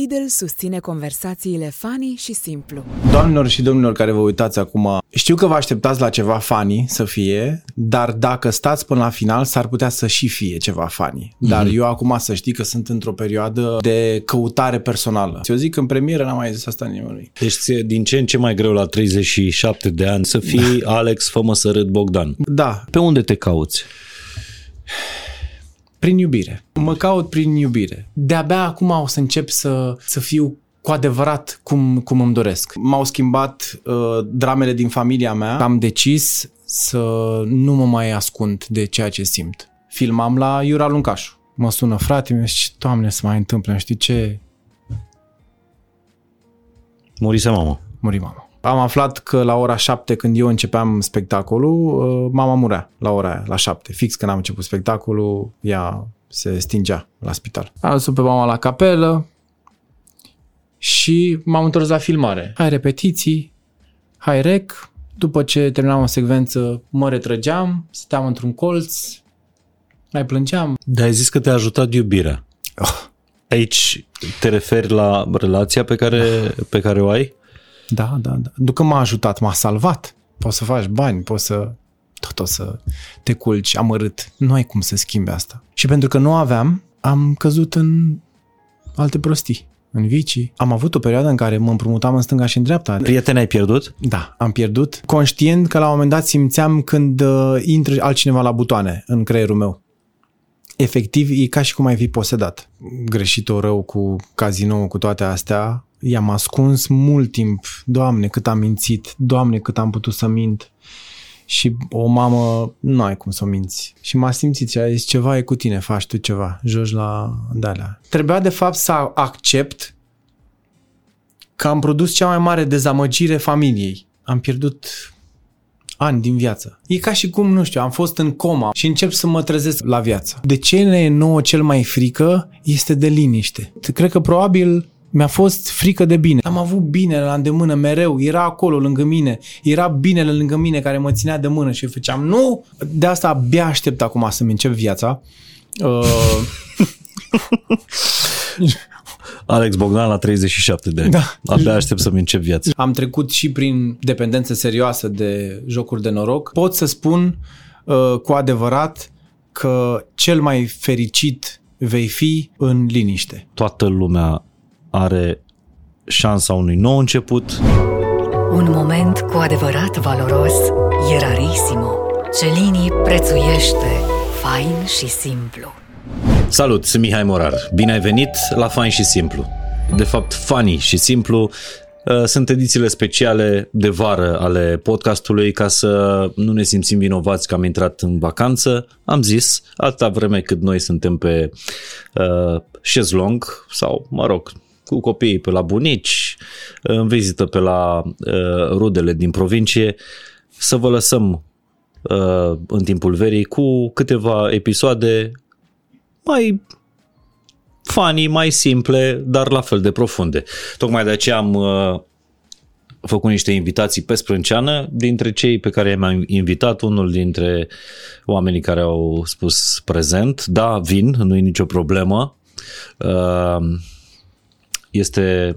Lidl susține conversațiile Fain și Simplu. Doamnelor și domnilor care vă uitați acum, știu că vă așteptați la ceva funny să fie, dar dacă stați până la final s-ar putea să și fie ceva funny. Dar eu acum să știi că sunt într-o perioadă de căutare personală. Eu zic că în premieră n-am mai zis asta nimănui. Deci din ce în ce mai greu la 37 de ani să fii Alex, fă-mă să râd, Bogdan. Da. Pe unde te cauți? Prin iubire. Mă caut prin iubire. De-abia acum o să încep să fiu cu adevărat cum îmi doresc. M-au schimbat dramele din familia mea. Am decis să nu mă mai ascund de ceea ce simt. Filmam la Iura Luncașu. Mă sună frate, mi-a zis, Doamne, se mai întâmplă, știi ce? Murise mama. Muri mama. Am aflat că la ora 7, când eu începeam spectacolul, mama murea la ora aia, la 7. Fix când am început spectacolul, ea se stingea la spital. Am dus pe mama la capelă și m-am întors la filmare. Hai repetiții, hai rec. După ce terminam o secvență, mă retrăgeam, stăteam într-un colț, mai plângeam. Dar ai zis că te-a ajutat iubirea. Aici te referi la relația pe care o ai? Da. Ducă m-a ajutat, m-a salvat. Poți să faci bani, poți să... Tot o să te culci amărât. Nu ai cum să schimbi asta. Și pentru că nu aveam, am căzut în alte prostii, în vicii. Am avut o perioadă în care mă împrumutam în stânga și în dreapta. Prieteni ai pierdut? Da, am pierdut. Conștient că la un moment dat simțeam când intră altcineva la butoane în creierul meu. Efectiv, e ca și cum ai fi posedat. Greșit-o rău cu cazinoul, cu toate astea. I-am ascuns mult timp. Doamne, cât am mințit. Doamne, cât am putut să mint. Și o mamă, nu ai cum să o minți. Și m-a simțit și a zis, ceva e cu tine, faci tu ceva. Joci la de-alea. Trebuia de fapt să accept că am produs cea mai mare dezamăgire familiei. Am pierdut ani din viață. E ca și cum, nu știu, am fost în coma și încep să mă trezesc la viață. De ce ne e nouă cel mai frică este de liniște. Cred că probabil... Mi-a fost frică de bine. Am avut bine la îndemână mereu, era acolo lângă mine, era binele lângă mine care mă ținea de mână și eu făceam nu! De asta abia aștept acum să-mi încep viața. Alex Bogdan la 37 de ani. Da. Abia aștept să-mi încep viața. Am trecut și prin dependență serioasă de jocuri de noroc. Pot să spun cu adevărat că cel mai fericit vei fi în liniște. Toată lumea are șansa unui nou început. Un moment cu adevărat valoros e rarissimo. Celinii prețuiește Fain și Simplu. Salut, sunt Mihai Morar. Bine ai venit la Fain și Simplu. De fapt, Fain și Simplu sunt edițiile speciale de vară ale podcastului ca să nu ne simțim vinovați că am intrat în vacanță. Am zis, atâta vreme cât noi suntem pe șezlong sau, mă rog, cu copiii pe la bunici, în vizită pe la rudele din provincie, să vă lăsăm în timpul verii cu câteva episoade mai funny, mai simple, dar la fel de profunde. Tocmai de aceea am făcut niște invitații pe sprânceană. Dintre cei pe care i-am invitat, unul dintre oamenii care au spus prezent, da, vin, nu e nicio problemă, este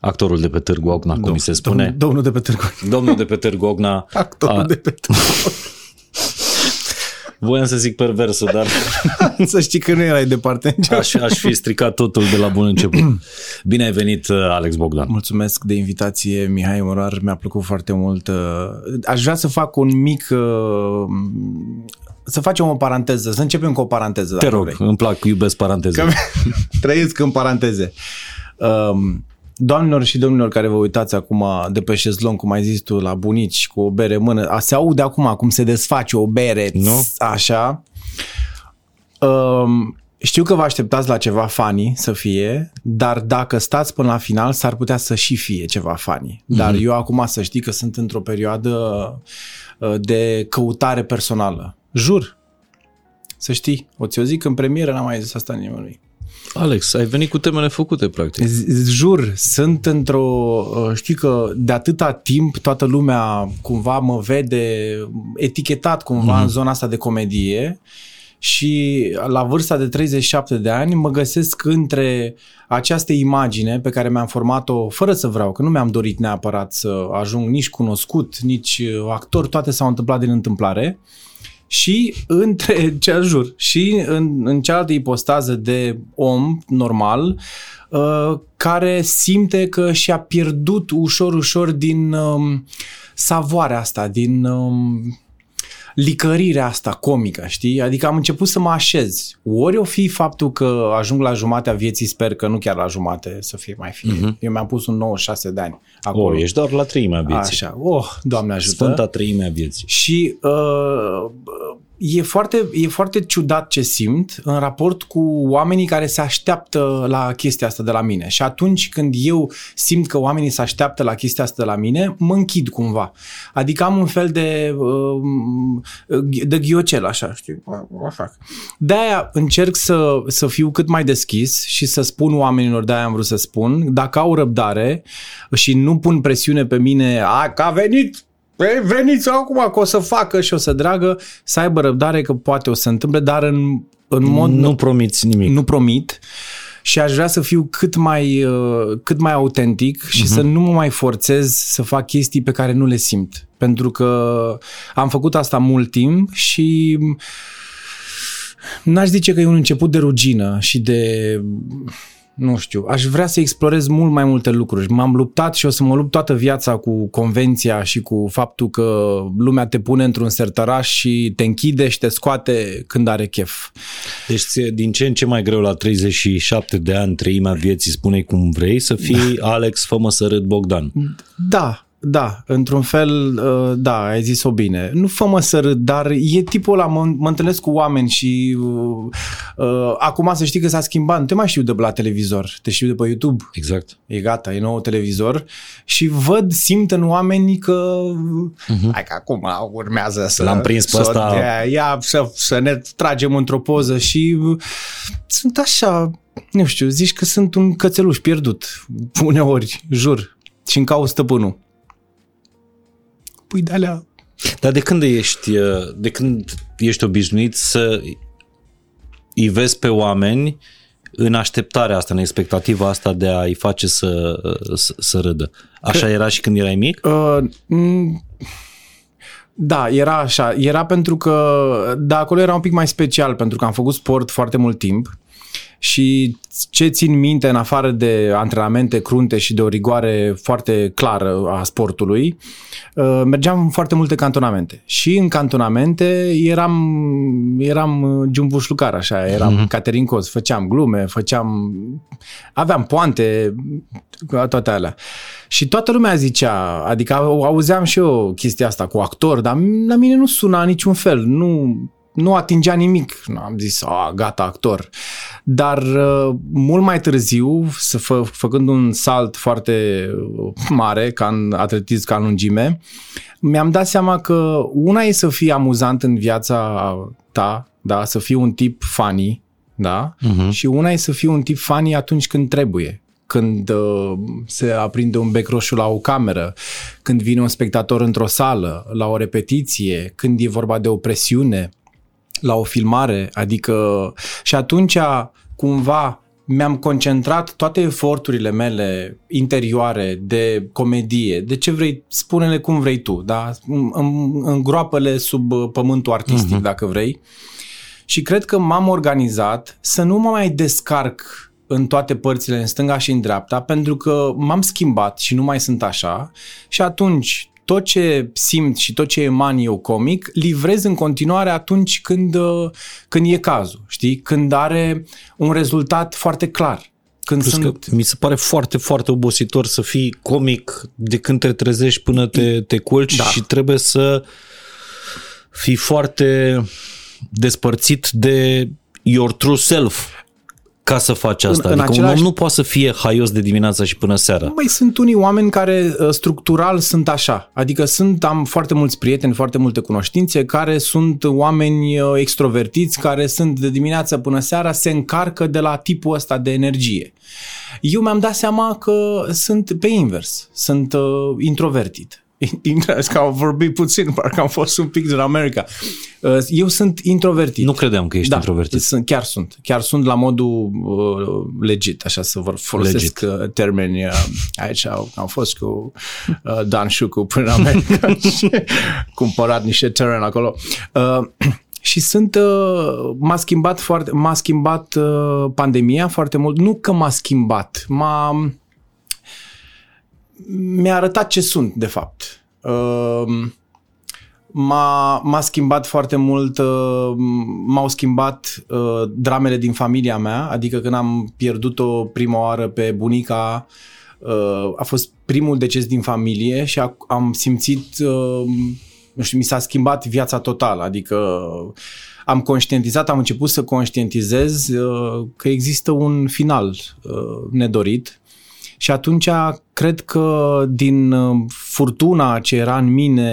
actorul de pe Târgu Ocna, cum mi se spune. Domnul de pe Târgu Ocna. Domnul de pe Târgu Ocna. Actorul de pe Târgu Ocna. Voiam să zic perversul, dar... Să știi că nu erai departe. Aș fi stricat totul de la bun început. Bine ai venit, Alex Bogdan. Mulțumesc de invitație, Mihai Morar. Mi-a plăcut foarte mult. Aș vrea să fac un mic... Să facem o paranteză, să începem cu o paranteză. Te rog, vrei. Îmi plac, iubesc paranteze. Trăiesc în paranteze. Doamnelor și domnilor care vă uitați acum de pe șezlong, cum ai zis tu, la bunici, cu o bere în mână, se aude acum cum se desface o bere, nu? Așa. Știu că vă așteptați la ceva funny să fie, dar dacă stați până la final s-ar putea să și fie ceva funny. Dar eu acum să știi că sunt într-o perioadă de căutare personală. Jur. Să știi. O ți-o zic, în premieră n-am mai zis asta nimănui. Alex, ai venit cu temele făcute, practic. Jur, sunt într-o... Știi că de atâta timp toată lumea cumva mă vede etichetat cumva în zona asta de comedie și la vârsta de 37 de ani mă găsesc între această imagine pe care mi-am format-o fără să vreau, că nu mi-am dorit neapărat să ajung nici cunoscut, nici actor, toate s-au întâmplat din întâmplare, și între cel jur și în cealaltă ipostază de om normal care simte că și-a pierdut ușor din savoarea asta, din licărirea asta comică, știi? Adică am început să mă așez. Ori o fi faptul că ajung la jumatea vieții, sper că nu chiar la jumate să fie mai fie. Mm-hmm. Eu mi-am pus un 96 de ani acolo. Oh, ești doar la treimea vieții. Așa, oh, Doamne ajută. Sfânta treimea vieții. Și e foarte ciudat ce simt în raport cu oamenii care se așteaptă la chestia asta de la mine. Și atunci când eu simt că oamenii se așteaptă la chestia asta de la mine, mă închid cumva. Adică am un fel de ghiocel, așa, știi? De-aia încerc să fiu cât mai deschis și să spun oamenilor, de-aia am vrut să spun, dacă au răbdare și nu pun presiune pe mine, că a venit! Păi veniți acum că o să facă și o să dragă, să aibă răbdare că poate o să întâmple, dar în mod... Nu promiți nimic. Nu promit și aș vrea să fiu cât mai autentic și să nu mă mai forțez să fac chestii pe care nu le simt. Pentru că am făcut asta mult timp și n-aș zice că e un început de rugină și de... Nu știu, aș vrea să explorez mult mai multe lucruri. M-am luptat și o să mă lupt toată viața cu convenția și cu faptul că lumea te pune într-un sertăraș și te închide și te scoate când are chef. Deci din ce în ce mai greu la 37 de ani, treimea vieții, spune cum vrei să fii, Alex, fă-mă să râd Bogdan. Da. Da, într-un fel, da, ai zis-o bine. Nu fă-mă să râd, dar e tipul ăla, mă întâlnesc cu oameni și acum să știi că s-a schimbat, nu te mai știu de la televizor, te știu de pe YouTube. Exact. E gata, e nou televizor și văd, simt în oameni că hai că acum urmează să... L-am prins pe ăsta. Să ne tragem într-o poză și sunt așa, nu știu, zici că sunt un cățeluș pierdut, uneori, jur. Și-mi caut stăpânul. Păi de-alea... Dar de când ești obișnuit să îi vezi pe oameni în așteptarea asta, în expectativa asta de a-i face să râdă? Așa era și când erai mic? Da, era așa. Era pentru că... Da, acolo era un pic mai special, pentru că am făcut sport foarte mult timp. Și ce țin minte, în afară de antrenamente crunte și de o rigoare foarte clară a sportului, mergeam în foarte multe cantonamente. Și în cantonamente eram giumbușlucar, așa, eram caterincoz, făceam glume, aveam poante, toate alea. Și toată lumea zicea, adică auzeam și eu chestia asta cu actor, dar la mine nu suna niciun fel, nu atingea nimic. Nu am zis, gata, actor. Dar mult mai târziu, făcând un salt foarte mare, ca în atletism, ca în lungime, mi-am dat seama că una e să fii amuzant în viața ta, da? Să fii un tip funny, da? Și una e să fii un tip funny atunci când trebuie. Când se aprinde un bec roșu la o cameră, când vine un spectator într-o sală, la o repetiție, când e vorba de o presiune, la o filmare, adică... Și atunci, cumva, mi-am concentrat toate eforturile mele interioare de comedie, de ce vrei, spune-le cum vrei tu, da? Îngroapă-le sub pământul artistic, dacă vrei. Și cred că m-am organizat să nu mă mai descarc în toate părțile, în stânga și în dreapta, pentru că m-am schimbat și nu mai sunt așa. Și atunci... Tot ce simt și tot ce eman eu comic, livrez în continuare atunci când e cazul, știi? Când are un rezultat foarte clar. Că mi se pare foarte, foarte obositor să fii comic de când te trezești până te culci, da. Și trebuie să fii foarte despărțit de your true self. Ca să faci asta. Adică un om nu poate să fie haios de dimineața și până seara. Mai sunt unii oameni care structural sunt așa. Adică am foarte mulți prieteni, foarte multe cunoștințe care sunt oameni extrovertiți, care sunt de dimineața până seara, se încarcă de la tipul ăsta de energie. Eu mi-am dat seama că sunt pe invers. Sunt introvertit. Interesant, că au vorbit puțin, parcă am fost un pic din America. Eu sunt introvertit. Nu credeam că ești introvertit. Chiar sunt la modul legit, așa să vă folosesc termeni. Aici am fost cu Dan Șucu până în America și cumpărat niște teren acolo. Și m-a schimbat pandemia foarte mult. Nu că m-a schimbat, mi-a arătat ce sunt, de fapt. M-a schimbat foarte mult, m-au schimbat dramele din familia mea, adică când am pierdut-o prima oară pe bunica, a fost primul deces din familie și am simțit, nu știu, mi s-a schimbat viața totală, adică am început să conștientizez că există un final nedorit. Și atunci cred că din furtuna ce era în mine,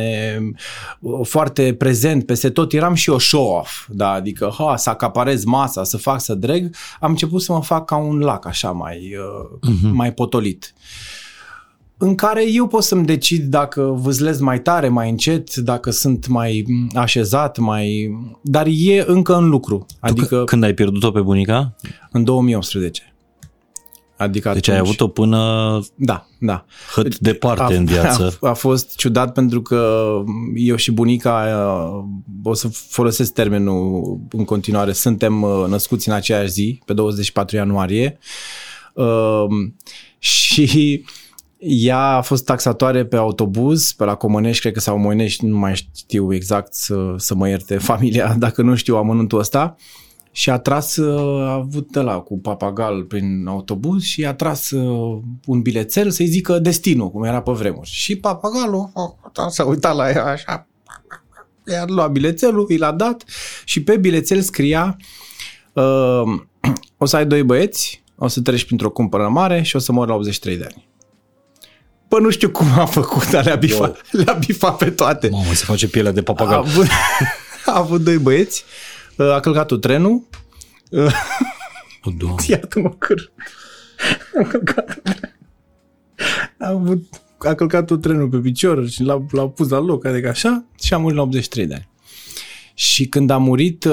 foarte prezent peste tot, eram și eu show-off, da? Adică să acaparez masa, să fac, să dreg, am început să mă fac ca un lac așa mai potolit. În care eu pot să-mi decid dacă vâzlez mai tare, mai încet, dacă sunt mai așezat, mai... Dar e încă în lucru. Adică... Când ai pierdut-o pe bunica? În 2018. Adică deci atunci, ai avut-o până hât departe în viață. A fost ciudat pentru că eu și bunica, o să folosesc termenul în continuare, suntem născuți în aceeași zi, pe 24 ianuarie, și ea a fost taxatoare pe autobuz, pe la Comănești, cred că, sau Moinești, nu mai știu exact, să mă ierte familia dacă nu știu amănuntul ăsta. Și a avut cu papagal prin autobuz și a tras un bilețel să-i zică destinul, cum era pe vremuri. Și papagalul s-a uitat la ea așa, i-a luat bilețelul, i l-a dat și pe bilețel scria o să ai 2 băieți, o să treci printr-o cumpără mare și o să mor la 83 de ani. Păi nu știu cum a făcut, dar le-a bifat pe toate. Mamă, se face pielea de papagal. A avut 2 băieți. A călcat-o trenul. Iată-mă, căr. A călcat-o trenul pe picior și l-a pus la loc, adică așa, și a murit la 83 de ani. Și când a murit,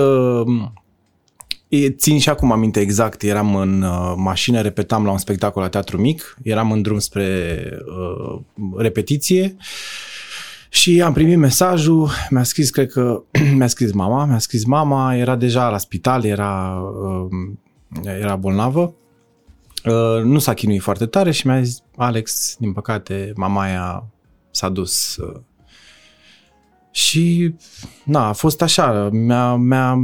țin și acum aminte exact, eram în mașină, repetam la un spectacol la Teatrul Mic, eram în drum spre repetiție. Și am primit mesajul, mi-a scris mama, era deja la spital, era bolnavă, nu s-a chinuit foarte tare și mi-a zis: Alex, din păcate, mamaia s-a dus. Și a fost așa,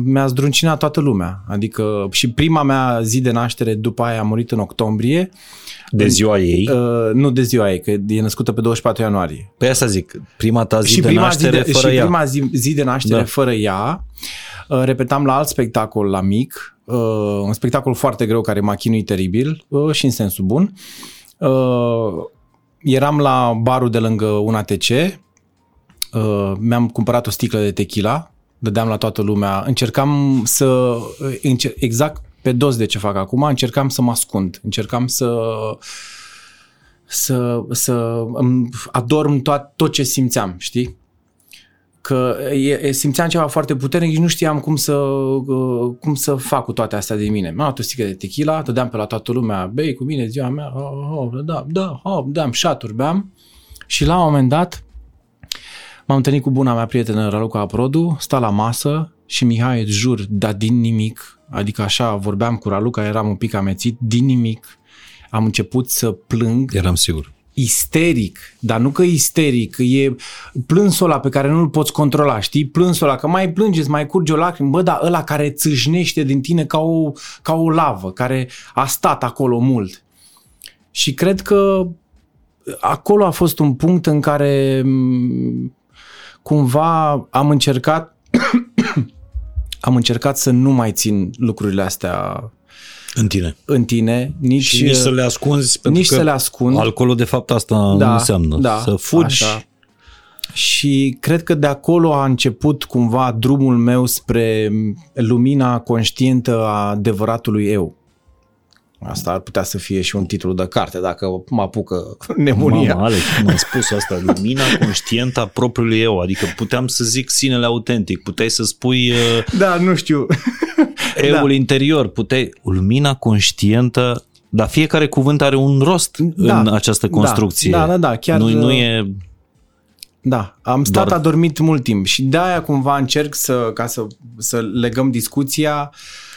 mi-a zdruncinat toată lumea, adică și prima mea zi de naștere, după aia a murit în octombrie. De ziua ei? Nu de ziua ei, că e născută pe 24 ianuarie. Păi asta zic, prima ta zi de naștere fără ea. Și prima zi de naștere fără ea, repetam la alt spectacol la Mic, un spectacol foarte greu care m-a chinuit teribil și în sensul bun. Eram la barul de lângă un ATC, mi-am cumpărat o sticlă de tequila, dădeam la toată lumea, exact pe dos de ce fac acum, încercam să mă ascund, încercam să adorm tot ce simțeam, știi? Că simțeam ceva foarte puternic și nu știam cum să fac cu toate astea de mine. M-am luat o sticlă de tequila, dădeam pe la toată lumea, bei cu mine, ziua mea, dădeam shot-uri, beam și la un moment dat m-am întâlnit cu buna mea prietenă Raluca Abrodu, sta la masă și Mihai, îți jur, dar din nimic, adică așa vorbeam cu Raluca, eram un pic amețit, din nimic am început să plâng. Eram sigur. Isteric, dar nu că isteric, e plânsul ăla pe care nu-l poți controla, știi? Plânsul ăla, că mai plângeți, mai curge o lacrimă, dar ăla care țâșnește din tine ca o lavă, care a stat acolo mult. Și cred că acolo a fost un punct în care... cumva am încercat să nu mai țin lucrurile astea în tine nici să le ascunzi, pentru nici că să le ascund. Alcoolul de fapt asta nu înseamnă să fugi. Așa. Și cred că de acolo a început cumva drumul meu spre lumina conștientă a adevăratului eu. Asta ar putea să fie și un titlu de carte, dacă mă apucă nebunia. Mama, Alex, cum ai spus asta, lumina conștientă a propriului eu, adică puteam să zic sinele autentic, puteai să spui... Da, nu știu. Eul interior, puteai... Lumina conștientă, dar fiecare cuvânt are un rost în această construcție. Da, chiar... Nu e... Da, am stat adormit mult timp și de-aia cumva încerc să legăm discuția.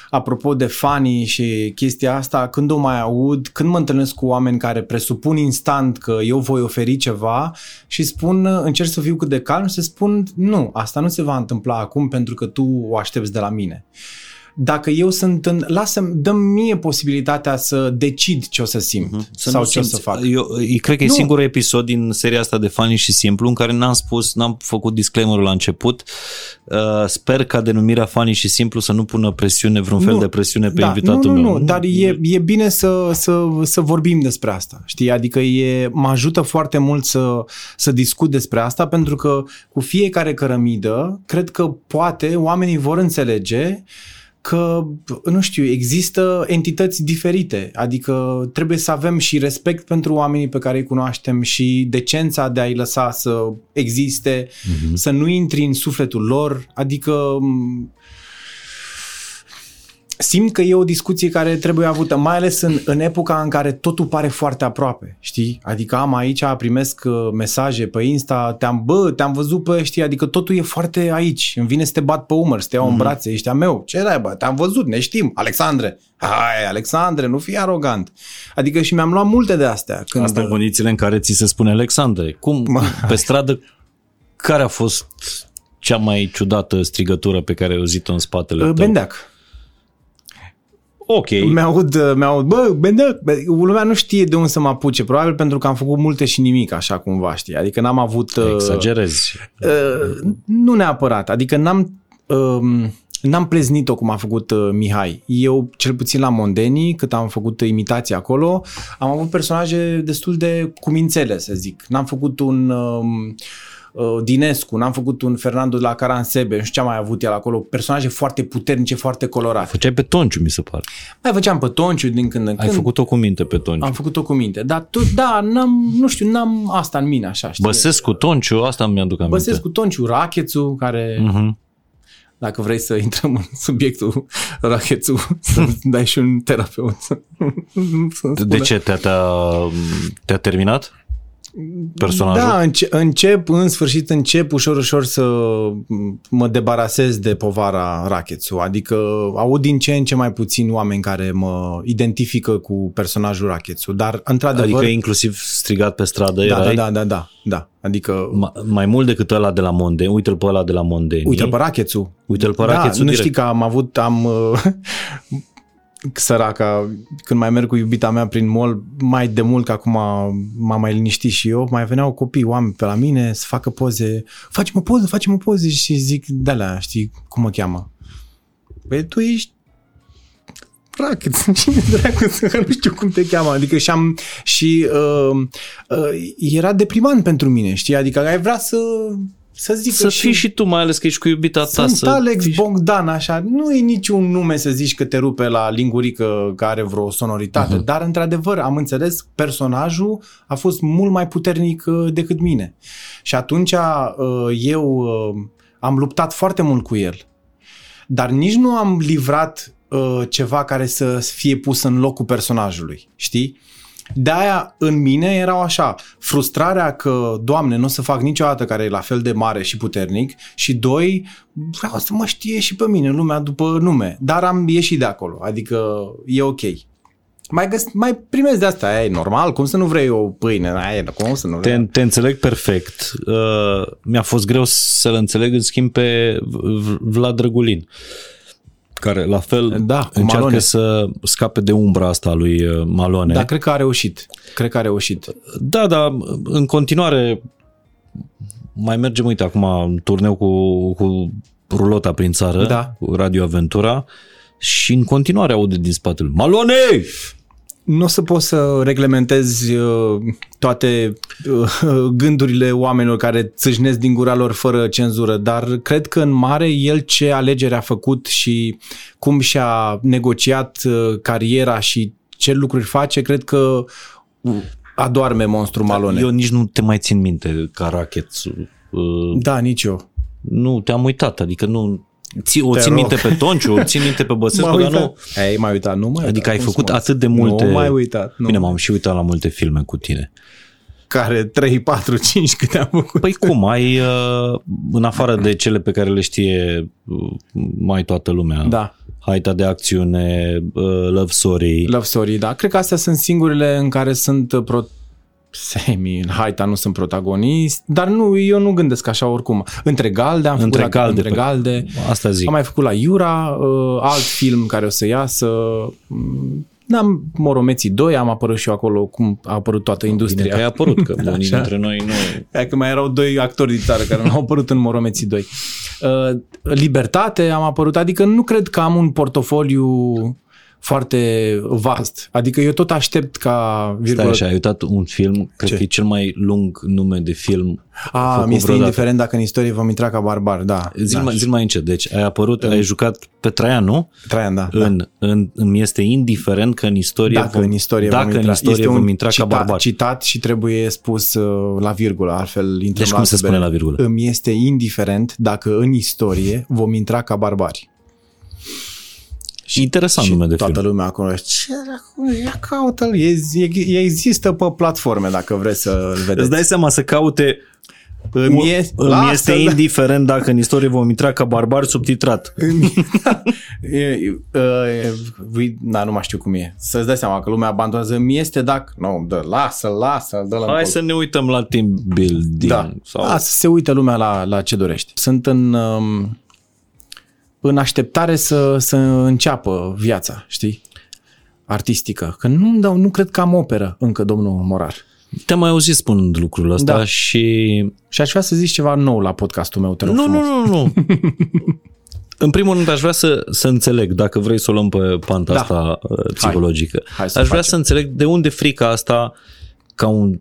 Apropo de fanii și chestia asta, când o mai aud, când mă întâlnesc cu oameni care presupun instant că eu voi oferi ceva și spun, încerc să fiu cât de calm și să spun nu, asta nu se va întâmpla acum pentru că tu o aștepți de la mine. Dacă eu sunt dă-mi mie posibilitatea să decid ce o să simt sau ce o să fac. Eu cred că e singurul episod din seria asta de Fain și Simplu în care n-am făcut disclaimer-ul la început. Sper ca denumirea Fain și Simplu să nu pună presiune, vreun fel de presiune pe invitatul meu. Nu, dar e bine să vorbim despre asta, știi? Adică mă ajută foarte mult să discut despre asta, pentru că cu fiecare cărămidă, cred că poate oamenii vor înțelege că, nu știu, există entități diferite, adică trebuie să avem și respect pentru oamenii pe care îi cunoaștem și decența de a-i lăsa să existe, să nu intri în sufletul lor, adică simt că e o discuție care trebuie avută, mai ales în epoca în care totul pare foarte aproape, știi? Adică primesc mesaje pe Insta, te-am văzut pe, știi? Adică totul e foarte aici, îmi vine să te bat pe umăr, să te iau în brațe, ești a meu, ce rai, bă, te-am văzut, ne știm, Alexandre, hai, Alexandre, nu fi arogant. Adică și mi-am luat multe de astea. Asta în condițiile în care ți se spune Alexandre. Cum pe stradă, care a fost cea mai ciudată strigătură pe care ai auzit-o în spatele tău? Bendeac. Okay. Mi-aud, bă, Bendeac, lumea nu știe de unde să mă apuce, probabil pentru că am făcut multe și nimic, așa cumva, știi, adică n-am avut... Exagerezi. Nu neapărat, adică n-am pleznit-o cum a făcut Mihai. Eu, cel puțin la Mondenii, cât am făcut imitații acolo, am avut personaje destul de cumințele, să zic. N-am făcut un... Dinescu, n-am făcut un Fernando de la Caransebe, nu știu ce am mai avut el acolo, personaje foarte puternice, foarte colorate. Făceai pe Tonciu, mi se pare. Mai făceam pe Tonciu din când în când. Ai făcut-o cu minte pe Tonciu. Am făcut-o cu minte, dar n-am asta în mine, așa, știi? Băsescu, Tonciu, asta mi-aduc aminte. Băsescu, Tonciu, Rachețu, care... Dacă vrei să intrăm în subiectul Rachețu, să dai și un terapeut. De ce? Te-a terminat? Personajul. Da, în sfârșit încep ușor să mă debarasez de povara Rachețu, adică aud din ce în ce mai puțin oameni care mă identifică cu personajul Rachețu, dar într-adevăr... Adică inclusiv strigat pe stradă erai? Da. Adică... Mai mult decât ăla de la Mondenii, uite-l pe ăla de la Mondenii. Uite-l pe Rachețu. Da, nu știi că săraca, când mai merg cu iubita mea prin mall, mai de mult că acum m-am mai liniștit și eu, mai veneau copii, oameni pe la mine să facă poze. Facem o poză și zic, de-alea, știi cum mă cheamă? Păi tu ești Rachețu, cine dracu, nu știu cum te cheamă. Adică era deprimant pentru mine, știi? Adică ai vrea să fii și tu, mai ales că ești cu iubita ta. Sunt Alex Bogdan, așa, nu e niciun nume să zici că te rupe la lingurică, că are vreo sonoritate, dar într-adevăr am înțeles, personajul a fost mult mai puternic decât mine. Și atunci eu am luptat foarte mult cu el, dar nici nu am livrat ceva care să fie pus în locul personajului, știi? De-aia în mine erau așa, frustrarea că, Doamne, nu o să fac niciodată care e la fel de mare și puternic, și doi, vreau să mă știe și pe mine lumea după nume, dar am ieșit de acolo, adică e ok. Mai primesc de asta, e normal, cum să nu vrei o pâine, cum să nu vrei. Te înțeleg perfect, mi-a fost greu să-l înțeleg, în schimb, pe Vlad Dragulin, care la fel încearcă Malone să scape de umbra asta lui Malone. Dar cred că a reușit. Da, dar în continuare mai mergem, uite, acum în turneu cu rulota prin țară, cu Radio Aventura, și în continuare aude din spatele Malone! Nu o să poți să reglementezi toate gândurile oamenilor care țâșnesc din gura lor fără cenzură, dar cred că în mare el ce alegere a făcut și cum și-a negociat cariera și ce lucruri face, cred că adoarme monstru Malone. Eu nici nu te mai țin minte ca rachet. Da, nici eu. Nu, te-am uitat, adică nu... O țin minte pe Tonciu, o țin minte pe Băsescu, dar nu... Ei, m-ai uitat, nu mai. Adică ai făcut atât de multe... Nu m-ai uitat. Nu. Bine, m-am și uitat la multe filme cu tine. Care 3, 4, 5 câte am făcut. Păi cum, ai, în afară de cele pe care le știe mai toată lumea, da. Haita de acțiune, Love Story. Love Story, da. Cred că astea sunt singurele în care sunt Haita nu sunt protagonist, dar nu, eu nu gândesc așa oricum. Între galde am făcut. Între galde. Asta zic. Am mai făcut la Iura, alt film care o să iasă... Moromeții 2, am apărut și eu acolo, cum a apărut toată industria. Bine că ai apărut, că unii dintre noi nu... Că mai erau doi actori din țară care nu au apărut în Moromeții 2. Libertate am apărut, adică nu cred că am un portofoliu foarte vast. Adică eu tot aștept ca... Stai așa, ai uitat un film, cred că e cel mai lung nume de film. Mi este indiferent dacă în istorie vom intra ca barbar, da. Zi mai încet, deci ai apărut, ai jucat pe Traian, nu? Traian, da. Mi este indiferent că în istorie vom intra ca barbar. Citat și trebuie spus la virgulă, altfel intrăm. Deci cum se spune la virgulă? Îmi este indiferent dacă în istorie vom intra ca barbari. Și interesant nume de toată film. Lumea acolo. Ce ia caută-l? Există pe platforme dacă vreți să-l vedeți. Îți dai seama să caute îmi este indiferent dacă în istorie vom intra ca barbar subtitrat. Nu mai știu cum e. Să-ți dai seama că lumea abandonează. Îmi este dacă... Nu, lasă-l. Hai să ne uităm la team building. Da. Să se uită lumea la ce dorește. Sunt în așteptare să înceapă viața, știi? Artistică. Că nu cred că am operă încă, domnul Morar. Te-am mai auzit spunând lucrul ăsta, da. Și aș vrea să zici ceva nou la podcastul meu, te rog frumos. Nu. În primul rând aș vrea să înțeleg, dacă vrei să o luăm pe panta asta psihologică. Aș vrea să înțeleg de unde frica asta ca un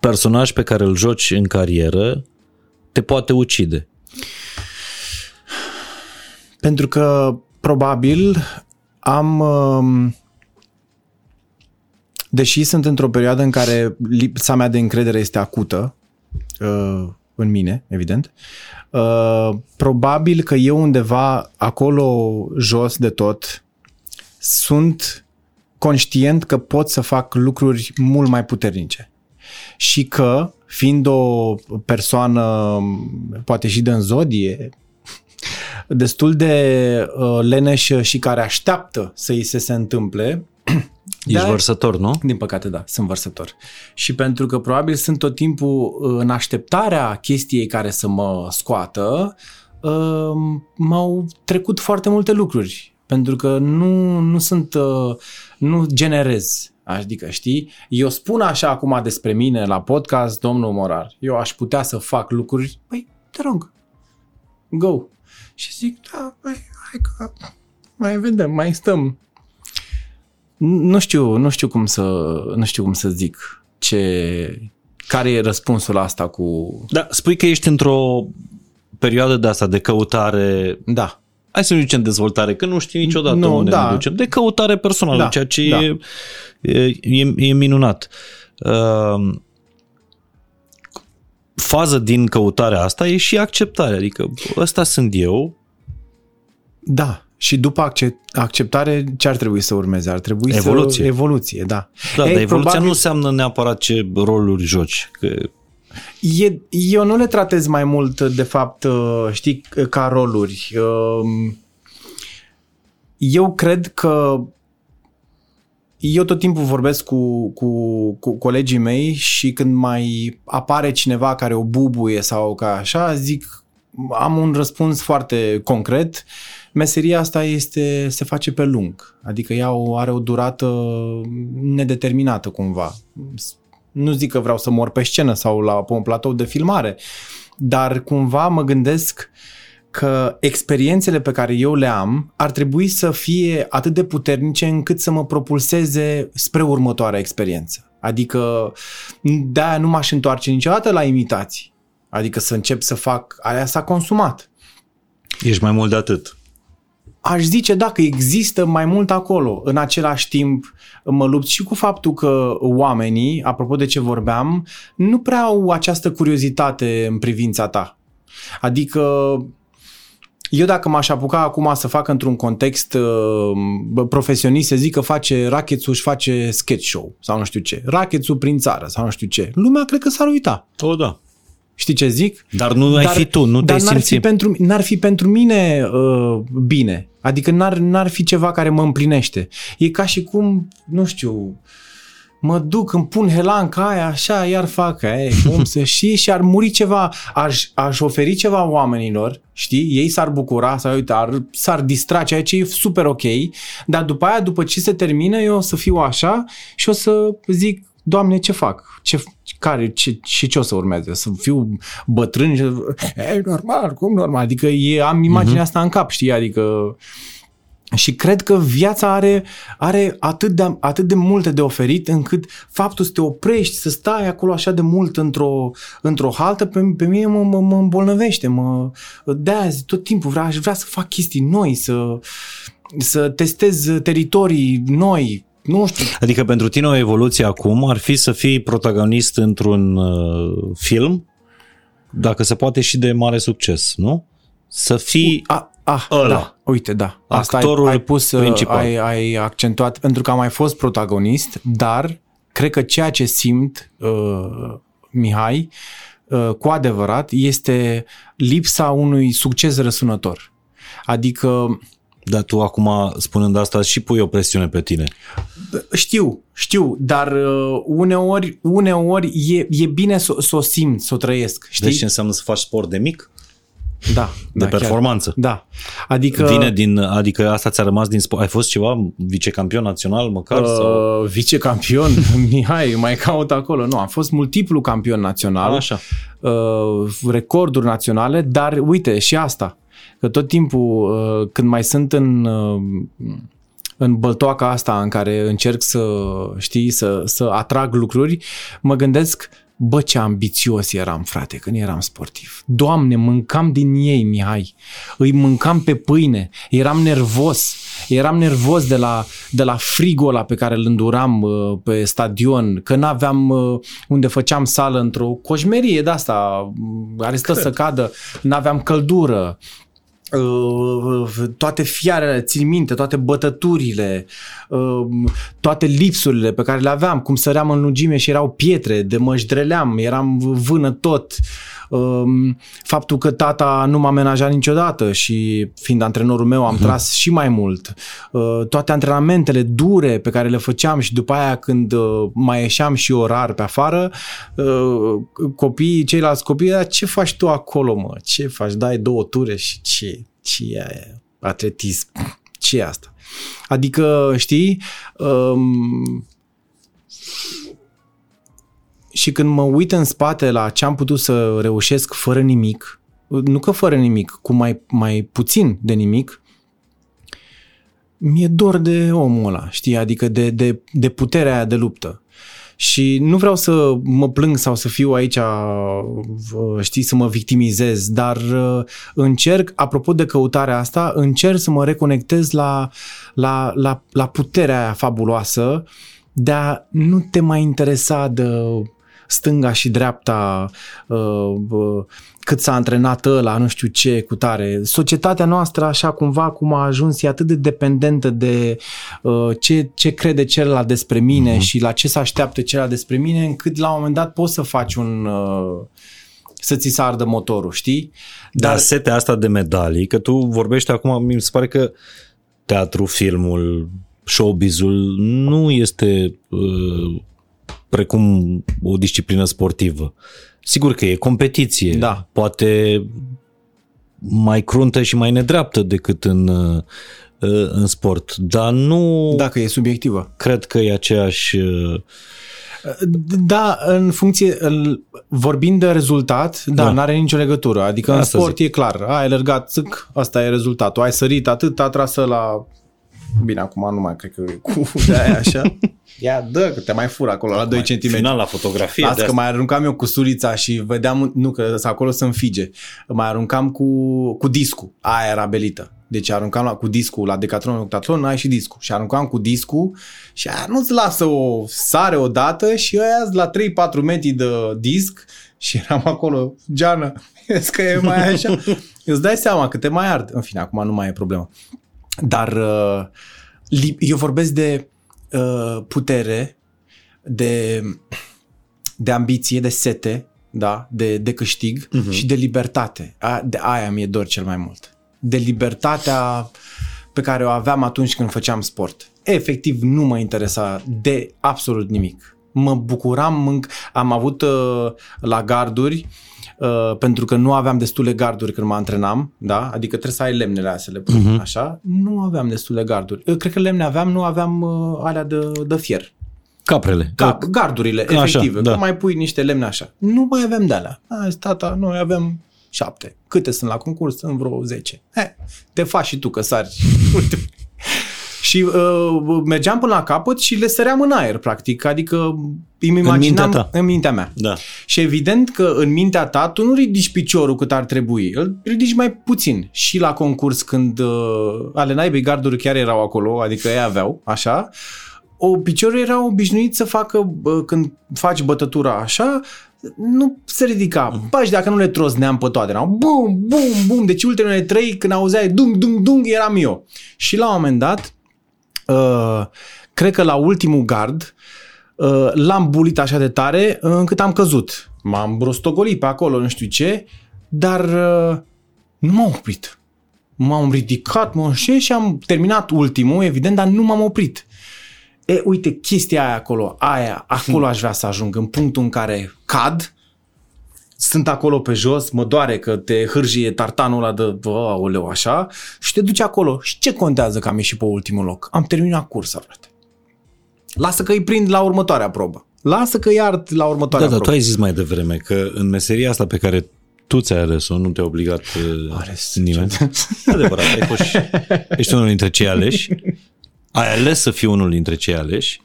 personaj pe care îl joci în carieră te poate ucide. Pentru că probabil deși sunt într-o perioadă în care lipsa mea de încredere este acută în mine, evident, probabil că eu undeva acolo jos de tot sunt conștient că pot să fac lucruri mult mai puternice și că, fiind o persoană poate și din zodie, destul de leneșă și care așteaptă să îi se întâmple. Ești vărsător, nu? Din păcate, da, sunt vărsător. Și pentru că probabil sunt tot timpul în așteptarea chestiei care să mă scoată, m-au trecut foarte multe lucruri. Pentru că nu generez. Adică, știi, eu spun așa acum despre mine la podcast, domnul Morar, eu aș putea să fac lucruri, păi, te rog, go. Și zic, hai că mai vedem, mai stăm. Nu știu cum să zic care e răspunsul la asta cu... Da, spui că ești într-o perioadă de asta de căutare. Da. Hai să nu zicem dezvoltare, că nu știi niciodată unde ne ducem. De căutare personală, ceea ce e minunat. Fază din căutarea asta e și acceptarea, adică ăsta sunt eu. Da, și după acceptare ce ar trebui să urmeze? Ar trebui evoluție, da. Da, dar evoluția nu înseamnă neapărat ce roluri joci. Eu nu le tratez mai mult, de fapt, știi, ca roluri. Eu cred că eu tot timpul vorbesc cu colegii mei și când mai apare cineva care o bubuie sau ca așa, zic, am un răspuns foarte concret. Meseria asta se face pe lung, adică ea are o durată nedeterminată cumva. Nu zic că vreau să mor pe scenă sau pe un platou de filmare, dar cumva mă gândesc că experiențele pe care eu le am ar trebui să fie atât de puternice încât să mă propulseze spre următoarea experiență. Adică de-aia nu m-aș întoarce niciodată la imitații. Adică să încep să fac, aia s-a consumat. Ești mai mult de atât. aș zice dacă există mai mult acolo. În același timp mă lupt și cu faptul că oamenii, apropo de ce vorbeam, nu prea au această curiozitate în privința ta. Adică eu dacă m-aș apuca acum să fac într-un context profesionist, să zic că face Rachețul și face sketch show sau nu știu ce, Rachețul prin țară sau nu știu ce, lumea cred că s-ar uita. O, da. Știi ce zic? Dar nu ai fi tu, nu te-ai simți. N-ar fi pentru mine bine. Adică n-ar fi ceva care mă împlinește. E ca și cum, nu știu, mă duc, îmi pun helanca aia, așa, iar fac aia, cum să știi, și ar muri ceva. Aș oferi ceva oamenilor, știi? Ei s-ar bucura, sau uite, s-ar distra, ceea ce e super ok, dar după aia, după ce se termină, eu o să fiu așa și o să zic, Doamne, ce fac? Ce o să urmeze? Să fiu bătrân? E normal, cum normal? Adică am imaginea asta în cap, știi? Adică... Și cred că viața are atât de multe de oferit, încât faptul să te oprești, să stai acolo așa de mult într-o haltă, pe mine mă îmbolnăvește. De-aia tot timpul aș vrea să fac chestii noi, să testez teritorii noi. Nu știu. Adică pentru tine o evoluție acum ar fi să fii protagonist într-un film, dacă se poate și de mare succes, nu? Să fii ăla. Da, uite, da. Asta actorul ai pus, principal. Ai accentuat, pentru că am mai fost protagonist, dar cred că ceea ce simt, Mihai, cu adevărat, este lipsa unui succes răsunător. Adică... Dar tu acum, spunând asta, și pui o presiune pe tine. Știu, dar uneori e bine să o simt, să o trăiesc. Știi? Deci ce înseamnă să faci sport de mic? Da. De performanță. Chiar. Da. Adică... Adică asta ți-a rămas din sport. Ai fost ceva vicecampion național măcar? Sau... Vicecampion? Mihai, mai caut acolo. Nu, am fost multiplu campion național. Așa. Recorduri naționale, dar uite, și asta. Că tot timpul când mai sunt în băltoaca asta în care încerc să atrag lucruri, mă gândesc, bă, ce ambițios eram, frate, când eram sportiv. Doamne, mâncam din ei, Mihai. Îi mâncam pe pâine. Eram nervos de la frigul ăla pe care îl înduram pe stadion, că n-aveam unde făceam sală într-o coșmerie de-asta, care stă să cadă, n-aveam căldură. Toate fiarele, țin minte, toate bătăturile, toate lipsurile pe care le aveam, cum săream în lungime și erau pietre, de mă jdreleam, eram vână tot, faptul că tata nu m-a menajat niciodată și fiind antrenorul meu am tras și mai mult, toate antrenamentele dure pe care le făceam și după aia când mai ieșeam și eu rar pe afară, ceilalți copii, dar ce faci tu acolo, mă? Ce faci? Dai 2 ture și ce e aia? Atletism? Ce e asta? Adică, știi, și când mă uit în spate la ce am putut să reușesc fără nimic, nu că fără nimic, cu mai puțin de nimic, mi-e dor de omul ăla, știi? Adică de puterea aia de luptă. Și nu vreau să mă plâng sau să fiu aici, știi, să mă victimizez, dar încerc, apropo de căutarea asta, încerc să mă reconectez la puterea aia fabuloasă de a nu te mai interesa de stânga și dreapta, cât s-a antrenat ăla, nu știu ce, cu tare. Societatea noastră, așa cumva, cum a ajuns, e atât de dependentă de ce crede celălalt despre mine și la ce se așteaptă celălalt despre mine, încât la un moment dat poți să faci să ți se ardă motorul, știi? Dar setea asta de medalii, că tu vorbești acum, mi se pare că teatru, filmul, showbizul nu este precum o disciplină sportivă. Sigur că e competiție, da. Poate mai cruntă și mai nedreaptă decât în sport, dar nu... Dacă e subiectivă. Cred că e aceeași... Da, în funcție, vorbind de rezultat, da, n-are nicio legătură. Adică asta în sport zic. E clar, ai alergat, țâc, asta e rezultatul, ai sărit atât, a tras la... Bine, acum nu mai cred că cu de-aia așa. Ia, dă, că te mai fură acolo la 2 cm. Final la fotografie. Las că mai aruncam eu cu sulița și vedeam, nu, că acolo să-mi fige. Mai aruncam cu discul. Aia era belită. Deci aruncam cu discul la Decathlon, Octathlon, ai și discul. Și aruncam cu discul și aia nu-ți lasă o sare odată și aia la 3-4 metri de disc și eram acolo, geană, vezi că e mai așa. Îți dai seama că te mai ard. În fine, acum nu mai e problemă. Dar eu vorbesc de putere, de ambiție, de sete, da, de câștig și de libertate. De aia mi-e dor cel mai mult. De libertatea pe care o aveam atunci când făceam sport. Efectiv nu mă interesa de absolut nimic. Mă bucuram, am avut la garduri, pentru că nu aveam destule garduri când mă antrenam, da? Adică trebuie să ai lemnele astea, le pun, așa. Nu aveam destule garduri. Eu cred că lemne aveam, nu aveam alea de fier. Caprele. Gardurile, așa, efective. Da. Că mai pui niște lemne așa. Nu mai aveam de alea. Tata, noi aveam 7. Câte sunt la concurs? Sunt vreo 10. Te faci și tu că sari. Și mergeam până la capăt și le săream în aer, practic. Adică îmi imaginam în mintea mea. Da. Și evident că în mintea ta tu nu ridici piciorul cât ar trebui. Îl ridici mai puțin. Și la concurs când ale naibii garduri chiar erau acolo, adică ei aveau, așa, piciorul era obișnuit să facă, când faci bătătura așa, nu se ridica. Pași dacă nu le trosneam pe toate. Bum, bum, bum. Deci ultimele 3, când auzeai dung, dung, dung, eram eu. Și la un moment dat, cred că la ultimul gard, l-am bulit așa de tare încât am căzut. M-am brostogolit pe acolo, nu știu ce, dar nu m-am oprit. M-am ridicat, și am terminat ultimul, evident, dar nu m-am oprit. Uite, chestia aia acolo aș vrea să ajung, în punctul în care cad, sunt acolo pe jos, mă doare că te hârjie tartanul ăla de, aoleu, așa, și te duci acolo. Și ce contează că am ieșit pe ultimul loc? Am terminat cursa, frate. Lasă că îi prind la următoarea probă. Lasă că îi ard la următoarea probă. Da, tu ai zis mai devreme că în meseria asta pe care tu ți-ai ales-o, nu te-a obligat nimeni. Adevărat, ești unul dintre cei aleși. Ai ales să fii unul dintre cei aleși.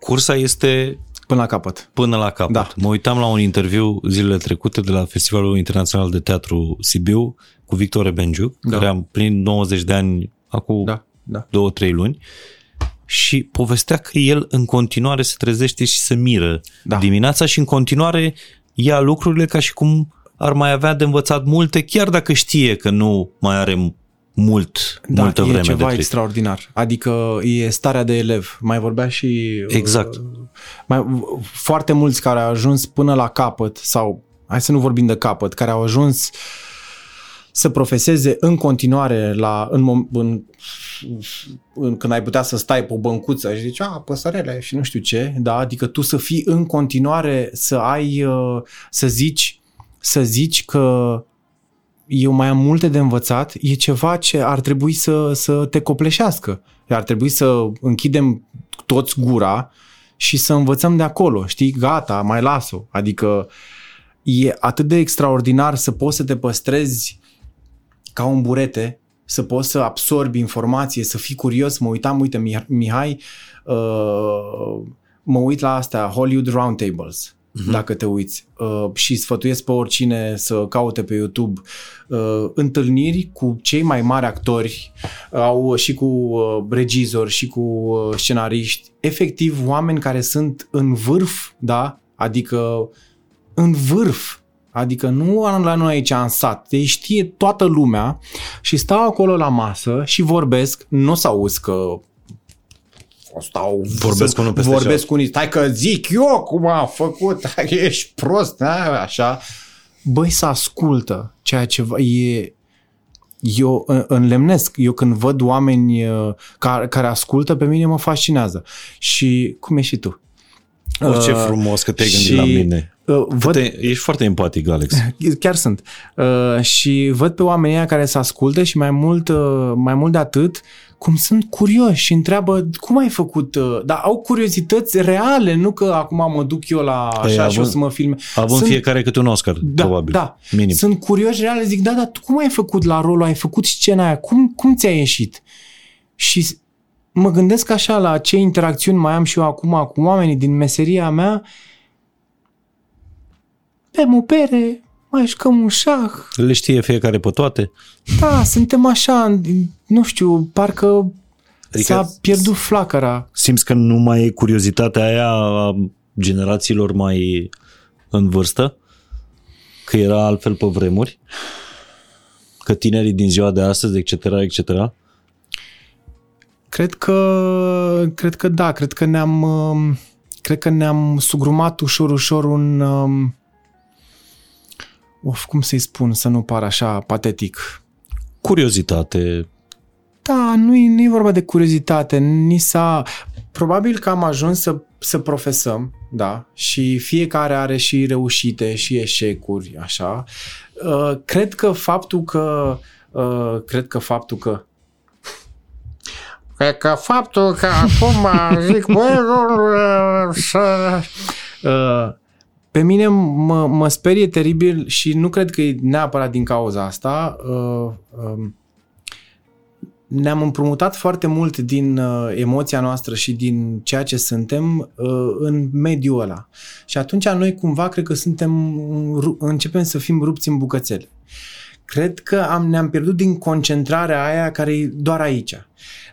Cursa este până la capăt. Până la capăt. Da. Mă uitam la un interviu zilele trecute de la Festivalul Internațional de Teatru Sibiu cu Victor Benju, care a împlinit 90 de ani acum 2-3 luni și povestea că el în continuare se trezește și se miră dimineața și în continuare ia lucrurile ca și cum ar mai avea de învățat multe, chiar dacă știe că nu mai are multă vreme de trei. Da, e ceva extraordinar. Adică e starea de elev. Mai vorbea și... Exact. Foarte mulți care au ajuns până la capăt, sau hai să nu vorbim de capăt, care au ajuns să profeseze în continuare când ai putea să stai pe o băncuță și zici, păsărele și nu știu ce, da? Adică tu să fii în continuare, să zici că eu mai am multe de învățat, e ceva ce ar trebui să te copleșească. Ar trebui să închidem toți gura și să învățăm de acolo, știi? Gata, mai las-o. Adică e atât de extraordinar să poți să te păstrezi ca un burete, să poți să absorbi informație, să fii curios. Mă uitam, uite, Mihai, mă uit la astea, Hollywood Round Tables. Dacă te uiți și sfătuiesc pe oricine să caute pe YouTube întâlniri cu cei mai mari actori, și cu regizori și cu scenariști, efectiv oameni care sunt în vârf, da? Adică în vârf, adică nu la noi aici în sat, ei știe toată lumea și stau acolo la masă și vorbesc, nu s-auzi că vorbesc unii, stai că zic eu cum am făcut, ești prost, așa. Băi, să ascultă ceea ce eu înlemnesc. Eu când văd oameni care ascultă, pe mine mă fascinează. Și cum ești și tu? O, ce frumos că te-ai gândit la mine. Ești foarte empatic, Alex. Chiar sunt. Și văd pe oamenii aia care se ascultă și mai mult de atât, cum sunt curioși și întreabă cum ai făcut, dar au curiozități reale, nu că acum mă duc eu la așa și o să mă filme. Având fiecare câte un Oscar, probabil. Da, minim. Sunt curioși reale, zic, da, dar cum ai făcut la rolul, ai făcut scena aia, cum ți-a ieșit? Și mă gândesc așa la ce interacțiuni mai am și eu acum cu oamenii din meseria mea, bem o bere, mai jucăm un șah. Le știe fiecare pe toate. Da, suntem așa, nu știu, parcă adică s-a pierdut flacăra. Simți că nu mai e curiozitatea aia a generațiilor mai în vârstă? Că era altfel pe vremuri? Că tinerii din ziua de astăzi, etc., etc.? Cred că da, cred că ne-am sugrumat ușor un cum să-i spun, să nu par așa patetic. Curiozitate. Da, nu e vorba de curiozitate, probabil că am ajuns să profesăm, da, și fiecare are și reușite și eșecuri, așa. Cred că faptul că acum zic, pe mine mă sperie teribil și nu cred că e neapărat din cauza asta. Ne-am împrumutat foarte mult din emoția noastră și din ceea ce suntem în mediul ăla. Și atunci noi cumva cred că începem să fim rupți în bucățele. Cred că ne-am pierdut din concentrarea aia care e doar aici.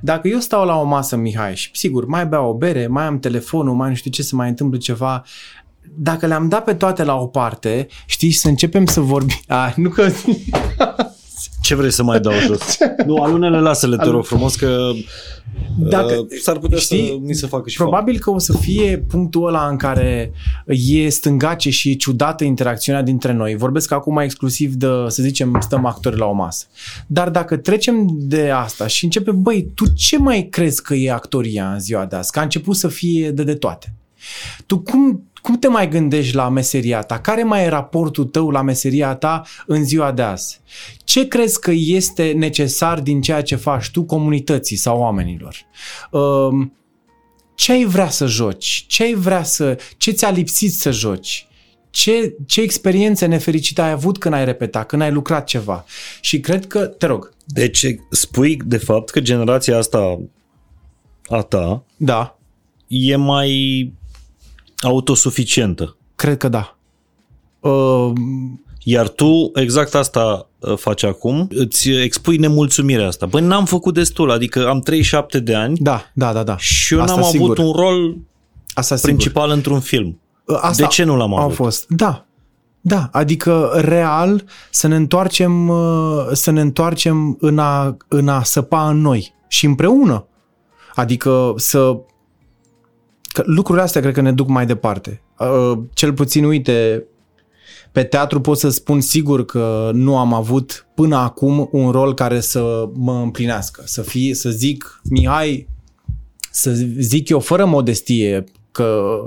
Dacă eu stau la o masă, Mihai, și sigur, mai beau o bere, mai am telefonul, mai nu știu ce, se mai întâmplă ceva, dacă le-am dat pe toate la o parte, știi, să începem să vorbim. Nu că... Ce vrei să mai dau jos? Nu, alunele lasă-le, te rog frumos, că dacă, s-ar putea, știi, să mi se facă și probabil că o să fie punctul ăla în care e stângace și ciudată interacțiunea dintre noi. Vorbesc acum exclusiv de, să zicem, stăm actori la o masă. Dar dacă trecem de asta și începe, băi, tu ce mai crezi că e actoria în ziua de azi? Că a început să fie de toate. Tu cum te mai gândești la meseria ta? Care mai e raportul tău la meseria ta în ziua de azi? Ce crezi că este necesar din ceea ce faci tu comunității sau oamenilor? Ce ai vrea să joci? Ce ți-a lipsit să joci? Ce experiențe nefericite ai avut când ai repetat, când ai lucrat ceva? Și cred că, te rog. Deci spui de fapt că generația asta a ta, da, e mai autosuficientă. Cred că da. Iar tu exact asta faci acum, îți expui nemulțumirea asta. Băi, n-am făcut destul, adică am 37 de ani. Da. Și eu asta n-am avut un rol principal într-un film. Asta de ce nu l-am avut? Da, adică real să ne întoarcem în a săpa în noi și împreună. Adică că lucrurile astea cred că ne duc mai departe. Cel puțin, uite, pe teatru pot să spun sigur că nu am avut până acum un rol care să mă împlinească. Să zic, Mihai, să zic eu fără modestie, că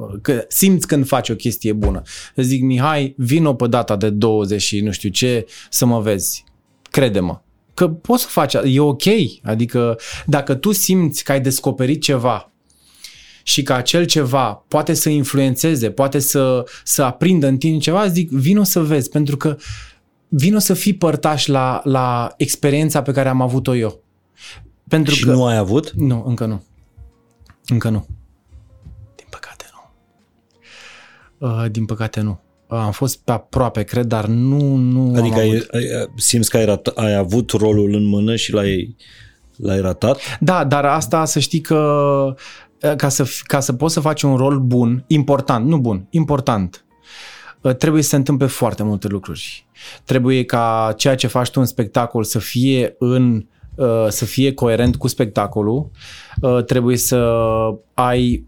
simți când faci o chestie bună. Să zic, Mihai, vino pe data de 20 și nu știu ce să mă vezi. Crede-mă. Că poți să faci, e ok. Adică dacă tu simți că ai descoperit ceva și că acel ceva poate să influențeze, poate să aprindă în tine ceva, zic, vino să vezi, pentru că vino să fii părtaș la experiența pe care am avut-o eu. Pentru și că... nu ai avut? Nu, încă nu. Din păcate nu. Am fost pe aproape, cred, dar nu adică am avut. Simți că ai avut rolul în mână și l-ai ratat? Da, dar asta să știi că... Ca să poți să faci un rol bun, important, trebuie să se întâmple foarte multe lucruri. Trebuie ca ceea ce faci tu în spectacol să fie să fie coerent cu spectacolul, trebuie să ai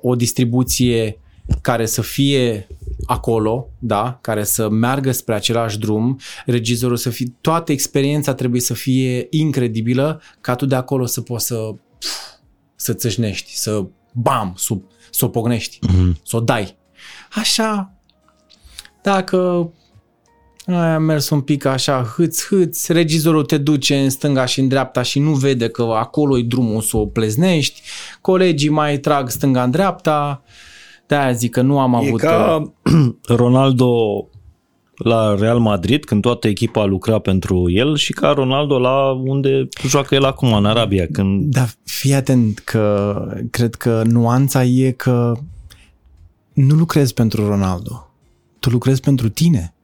o distribuție care să fie acolo, da, care să meargă spre același drum, regizorul să fie, toată experiența trebuie să fie incredibilă ca tu de acolo să poți să țâșnești, să bam, să o pognești, să o dai. Așa, dacă ai mers un pic așa, hâț, regizorul te duce în stânga și în dreapta și nu vede că acolo-i drumul să o pleznești, colegii mai trag stânga în dreapta, de-aia zic că nu am avut... E ca Ronaldo la Real Madrid, când toată echipa lucra pentru el, și ca Ronaldo la unde joacă el acum, în Arabia. Da, fii atent că cred că nuanța e că nu lucrezi pentru Ronaldo. Tu lucrezi pentru tine.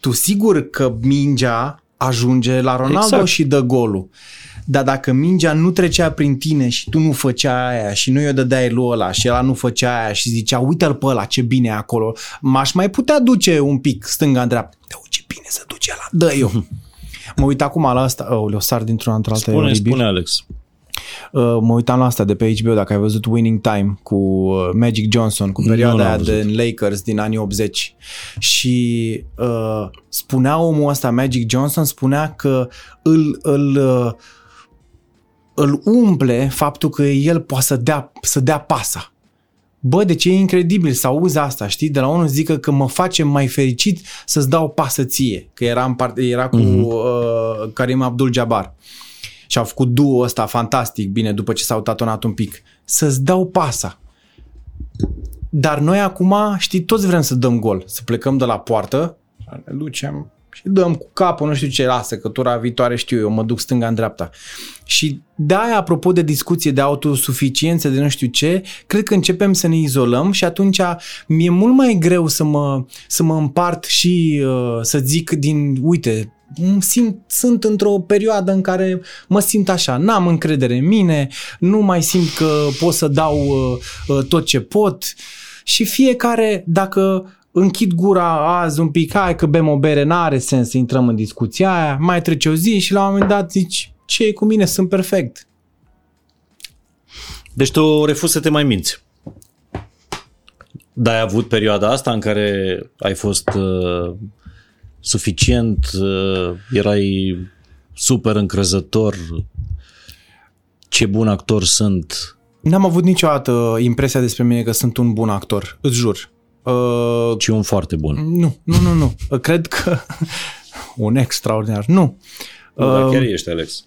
Tu sigur că mingea ajunge la Ronaldo exact. Și dă golul. Dar dacă mingea nu trecea prin tine și tu nu făceai aia și nu i-o dădeai lui ăla și ăla nu făcea aia și zicea uite-l pe ăla, ce bine e acolo, m-aș mai putea duce un pic stânga-dreapta. Ce bine se duce ăla, dă-i-o. Mă uit acum la asta, o sar dintr-una într-alta. Spune, Alex. Mă uitam la asta de pe HBO, dacă ai văzut Winning Time cu Magic Johnson, cu perioada aia de Lakers din anii 80 și spunea omul ăsta, Magic Johnson, spunea că îl umple faptul că el poate să dea pasa. Bă, deci e incredibil să auzi asta, știi? De la unul zică că mă face mai fericit să-ți dau pasă ție. Că era cu Karim Abdul-Jabbar. Și au făcut duo ăsta fantastic, bine, după ce s-au tatonat un pic. Să-ți dau pasa. Dar noi acum, știi, toți vrem să dăm gol. Să plecăm de la poartă, ne ducem și dăm cu capul, nu știu ce, lasă, că tura viitoare știu eu, mă duc stânga în dreapta. Și de-aia, apropo de discuție de autosuficiență, de nu știu ce, cred că începem să ne izolăm și atunci mi-e mult mai greu să mă împart și să zic din, uite, sunt într-o perioadă în care mă simt așa, n-am încredere în mine, nu mai simt că pot să dau tot ce pot și fiecare, dacă închid gura azi un pic, hai că bem o bere, n-are sens să intrăm în discuția aia, mai trece o zi și la un moment dat zici, ce e cu mine, sunt perfect. Deci tu refuzi să te mai minți. Dar ai avut perioada asta în care ai fost suficient, erai super încrezător, ce bun actor sunt. N-am avut niciodată impresia despre mine că sunt un bun actor, îți jur. Ci un foarte bun. Nu. Cred că un extraordinar. Nu, dar chiar ești, Alex.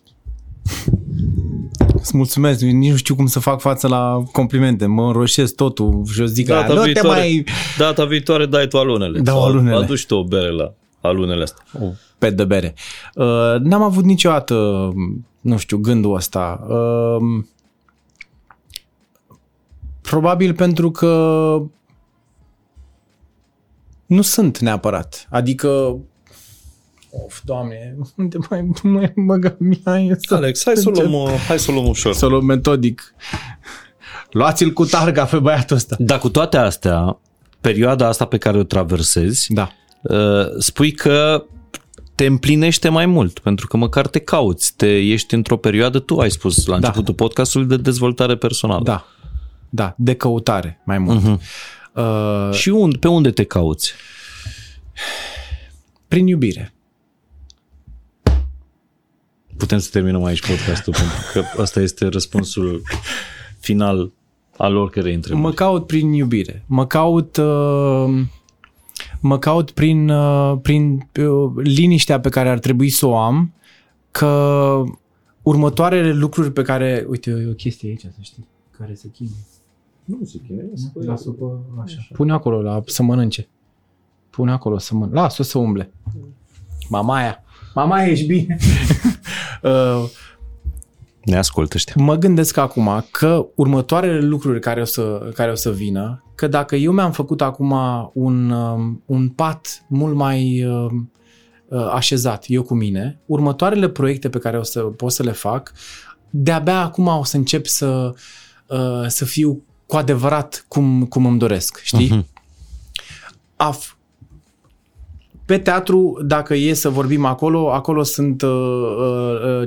Îți mulțumesc, nici nu știu cum să fac față la complimente. Mă înroșesc totul și o zic data viitoare, data viitoare dai tu alunele. Dau alunele. Aduci tu o bere la alunele astea. O pet de bere. N-am avut niciodată, nu știu, gândul ăsta. Probabil pentru că nu sunt neapărat. Adică, Doamne, unde mai băga mie? Alex, hai să o luăm ușor. Să o luăm metodic. Luați-l cu targa pe băiatul ăsta. Dar cu toate astea, perioada asta pe care o traversezi, da, spui că te împlinește mai mult, pentru că măcar te cauți, ești într-o perioadă, tu ai spus la începutul podcastului, de dezvoltare personală. Da, de căutare mai mult. Și pe unde te cauți? Prin iubire. Putem să terminăm aici podcastul, pentru că ăsta este răspunsul final al oricărei întrebări. Mă caut prin iubire. Mă caut prin liniștea pe care ar trebui să o am, că următoarele lucruri pe care... Uite, e o chestie aici, să știi, care se chinuie. Nu se chinuie, las-o pe așa. Pune acolo să mănânce. Las-o să umble. Mamaia, ești bine? Ne ascultă ăștia. Mă gândesc acum că următoarele lucruri care o să vină, că dacă eu mi-am făcut acum un pat mult mai așezat eu cu mine, următoarele proiecte pe care o să pot să le fac, de-abia acum o să încep să fiu cu adevărat cum îmi doresc, știi? Pe teatru, dacă e să vorbim acolo sunt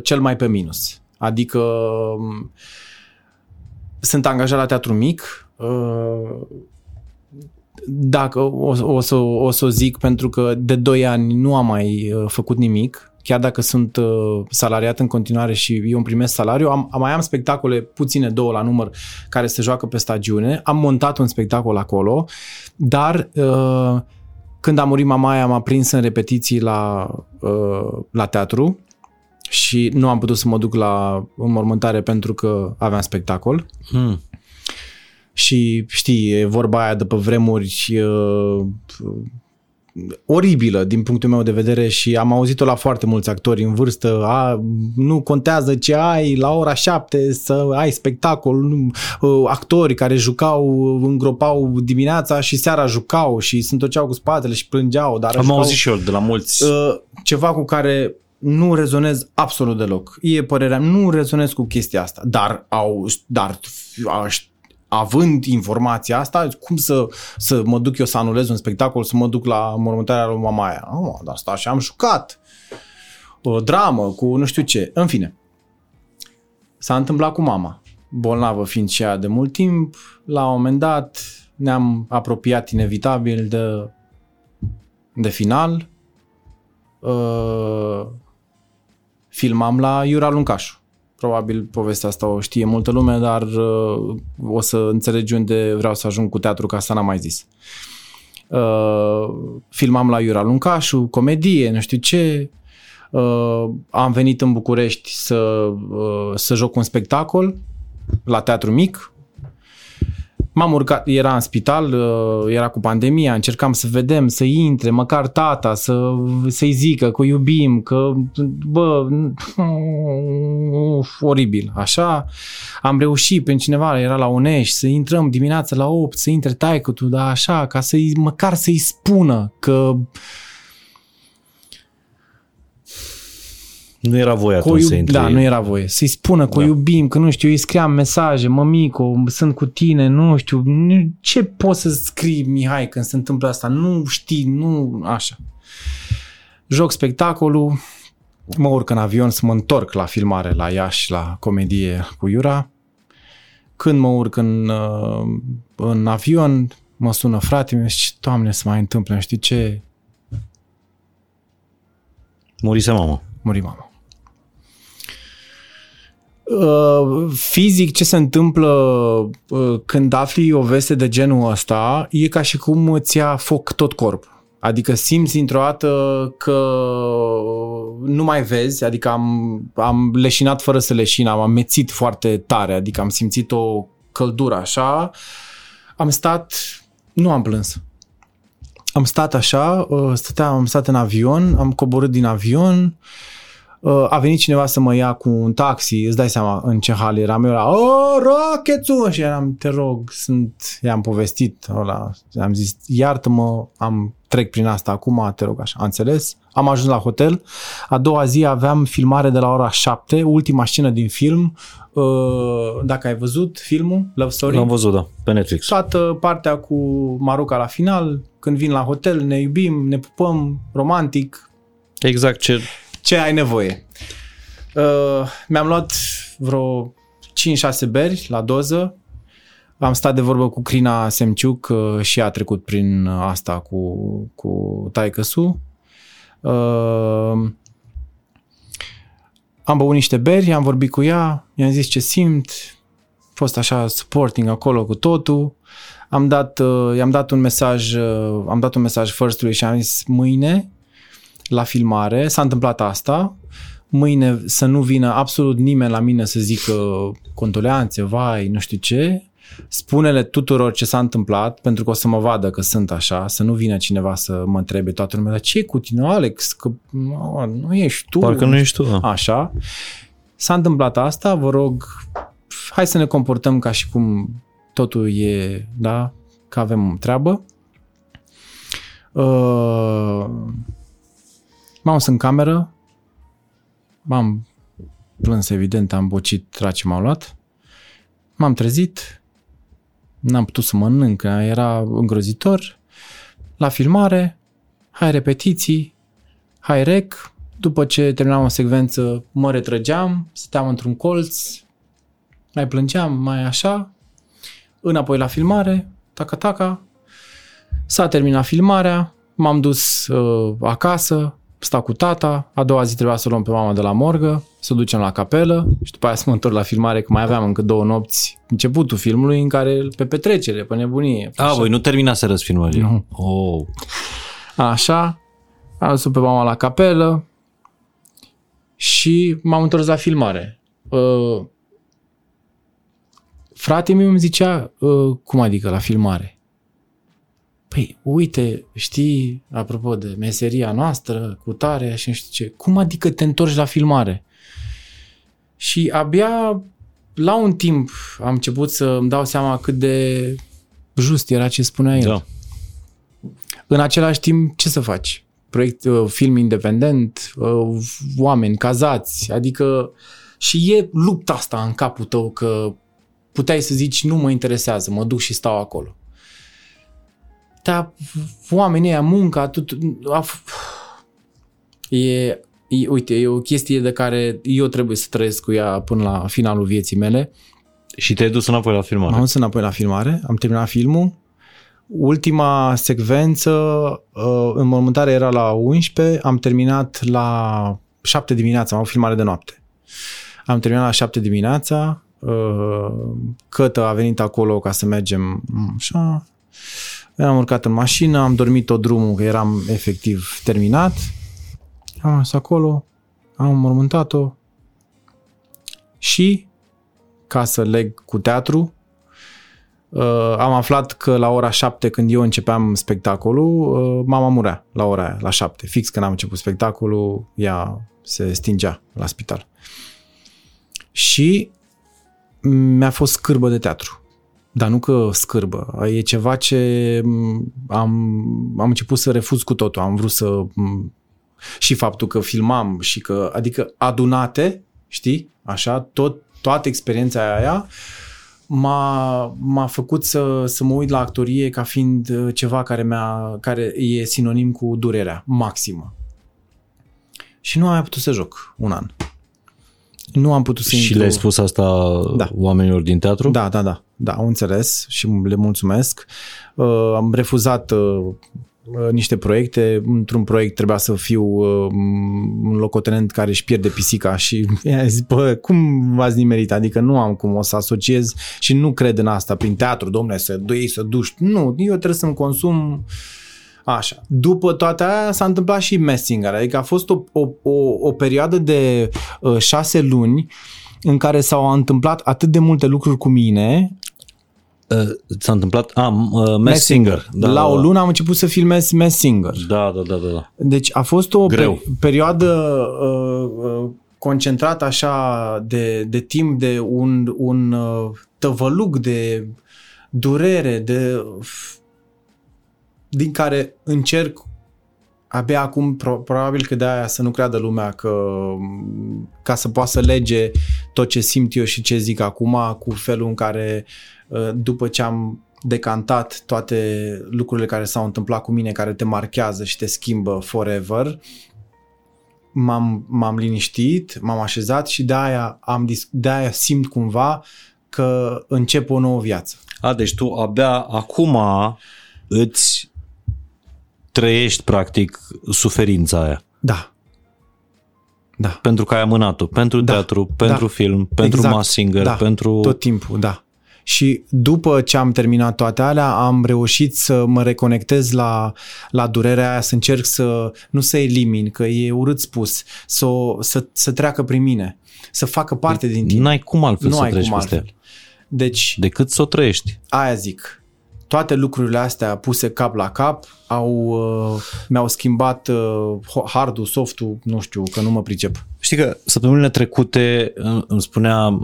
cel mai pe minus. Adică sunt angajat la Teatrul Mic. Dacă o să zic, pentru că de 2 ani nu am mai făcut nimic, chiar dacă sunt salariat în continuare și eu îmi primesc salariu, mai am spectacole puține, 2 la număr, care se joacă pe stagiune. Am montat un spectacol acolo, dar când a murit mama aia, m-a prins în repetiții la teatru și nu am putut să mă duc la înmormântare pentru că aveam spectacol. Și știi, vorba aia de pe vremuri, oribilă din punctul meu de vedere și am auzit-o la foarte mulți actori în vârstă. Nu contează ce ai, la ora 7 să ai spectacol. Actori care jucau, îngropau dimineața și seara jucau și se întorceau cu spatele și plângeau. Dar am auzit și eu de la mulți. Ceva cu care nu rezonez absolut deloc. E părerea, nu rezonez cu chestia asta. Având informația asta, cum să mă duc eu să anulez un spectacol, să mă duc la mormântarea lui mamaia? Dar asta și am jucat. O dramă cu nu știu ce. În fine, s-a întâmplat cu mama. Bolnavă fiind și ea de mult timp, la un moment dat ne-am apropiat inevitabil de final. Filmam la Iura Luncașu. Probabil povestea asta o știe multă lume, dar o să înțelegi unde vreau să ajung cu teatru, că asta n-am mai zis. Filmam la Iura Luncașu, comedie, nu știu ce. Am venit în București să joc un spectacol la Teatrul Mic. M-am urcat, era în spital, era cu pandemia, încercam să vedem, să intre, măcar tata, să-i zică că o iubim, că, oribil, așa. Am reușit prin cineva, era la Unești, să intrăm dimineața la 8, să intre taică-tu, dar așa, ca măcar să-i spună că... Nu era voie atunci să intri. Da, nu era voie. Să-i spună că o iubim, că nu știu, îi scriam mesaje, mămico, sunt cu tine, nu știu, ce poți să scrii, Mihai, când se întâmplă asta? Nu știi, nu, așa. Joc spectacolul, mă urc în avion să mă întorc la filmare, la Iași, la comedie cu Iura. Când mă urc în avion, mă sună frate, mi-a zis, Doamne, se mai întâmplă, nu știu ce. Murise mama. Muri mama. Fizic, ce se întâmplă când afli o veste de genul ăsta, e ca și cum îți ia foc tot corpul. Adică simți dintr-o dată că nu mai vezi, adică am leșinat fără să leșin, am amețit foarte tare, adică am simțit o căldură așa. Am stat, nu am plâns. Am stat așa, am stat în avion, am coborât din avion. A venit cineva să mă ia cu un taxi, îți dai seama în ce hal eram eu, era, rochețu! Și eram, te rog, i-am povestit, am zis, iartă-mă, trec prin asta acum, te rog, așa, am înțeles. Am ajuns la hotel, a doua zi aveam filmare de la ora 7, ultima scenă din film, dacă ai văzut filmul, Love Story. L-am văzut, da, pe Netflix. Toată partea cu Maruca la final, când vin la hotel, ne iubim, ne pupăm, romantic. Exact ce ai nevoie. Mi-am luat vreo 5-6 beri la doză. Am stat de vorbă cu Crina Semciuc și a trecut prin asta cu taică-su. Am băut niște beri, am vorbit cu ea, i-am zis ce simt. A fost așa supporting acolo cu totul. I-am dat un mesaj first-ului și am zis mâine la filmare, s-a întâmplat asta, mâine să nu vină absolut nimeni la mine să zică condoleanțe, vai, nu știu ce, spune-le tuturor ce s-a întâmplat, pentru că o să mă vadă că sunt așa, să nu vină cineva să mă întrebe toată lumea, dar ce e cu tine, Alex, că nu ești tu. Parcă nu ești tu, da. Așa, s-a întâmplat asta, vă rog, hai să ne comportăm ca și cum totul e, da, că avem treabă. M-am dus în cameră, m-am plâns evident, am bocit tracii m-au luat, m-am trezit, n-am putut să mănânc, era îngrozitor, la filmare, hai repetiții, hai rec, după ce terminam o secvență mă retrăgeam, stăteam într-un colț, mai plângeam, mai așa, înapoi la filmare, taca-taca, s-a terminat filmarea, m-am dus acasă, stau cu tata, a doua zi trebuia să o luăm pe mama de la morgă, să o ducem la capelă și după aia să mă întorc la filmare, că mai aveam încă 2 nopți începutul filmului în care pe petrecere, pe nebunie. Voi nu terminaserăți filmării? Nu. Oh. Așa, am dus pe mama la capelă și m-am întors la filmare. Fratele meu îmi zicea, cum adică la filmare? Păi, uite, știi, apropo de meseria noastră, cu tare și nu știu ce, cum adică te întorci la filmare? Și abia la un timp am început să îmi dau seama cât de just era ce spunea el. Da. În același timp, ce să faci? Proiect, film independent, oameni cazați, adică și e lupta asta în capul tău că puteai să zici nu mă interesează, mă duc și stau acolo. Dar oamenii ăia, munca, uite, e o chestie de care eu trebuie să trăiesc cu ea până la finalul vieții mele. Și te-ai dus înapoi la filmare. M-am dus înapoi la filmare, am terminat filmul. Ultima secvență în mormântare era la 11, am terminat la 7 dimineața, am avut filmare de noapte. Am terminat la 7 dimineața, Cătă a venit acolo ca să mergem așa. Am urcat în mașină, am dormit tot drumul, că eram efectiv terminat. Am ajuns acolo, am înmormântat-o și, ca să leg cu teatru, am aflat că la ora 7, când eu începeam spectacolul, mama murea la ora aia, la 7. Fix când am început spectacolul, ea se stingea la spital. Și mi-a fost scârbă de teatru. Dar nu că scârbă, e ceva ce am început să refuz cu totul. Am vrut să... Și faptul că filmam și că... Adică adunate, știi? Așa, toată experiența aia m-a făcut să mă uit la actorie ca fiind ceva care e sinonim cu durerea maximă. Și nu am mai putut să joc un an. Nu am putut să intru. Și le-ai spus asta oamenilor din teatru? Da, au înțeles și le mulțumesc. Am refuzat niște proiecte. Într-un proiect trebuia să fiu un locotenent care își pierde pisica și zic, bă, cum v-ați nimerit? Adică nu am cum, o să asociez și nu cred în asta prin teatru, dom'le, să duci. Nu, eu trebuie să-mi consum așa. După toate aia s-a întâmplat și Messenger, adică a fost o perioadă de 6 luni în care s-au întâmplat atât de multe lucruri cu mine. S-a întâmplat Messenger. Da, la o lună am început să filmez Messenger. Da. Deci a fost o perioadă concentrată așa de timp, de un tăvăluc de durere, din care încerc abia acum, probabil că de aia să nu creadă lumea că ca să poată să lege tot ce simt eu și ce zic acum cu felul în care după ce am decantat toate lucrurile care s-au întâmplat cu mine, care te marchează și te schimbă forever, m-am liniștit, m-am așezat și de aia simt cumva că încep o nouă viață. Deci tu abia acum îți trăiești practic suferința aia. Da. Pentru că ai amânat-o, pentru teatru, pentru film, pentru Messenger, pentru... Tot timpul, Și după ce am terminat toate alea, am reușit să mă reconectez la durerea aia, să încerc să nu se elimin, că e urât spus, să treacă prin mine, să facă parte din tine. N-ai cum altfel să treci peste ea. Deci, decât să o trăiești. Aia zic. Toate lucrurile astea puse cap la cap mi-au schimbat hard-ul, soft-ul, nu știu, că nu mă pricep. Știi că săptămânile trecute îmi spunea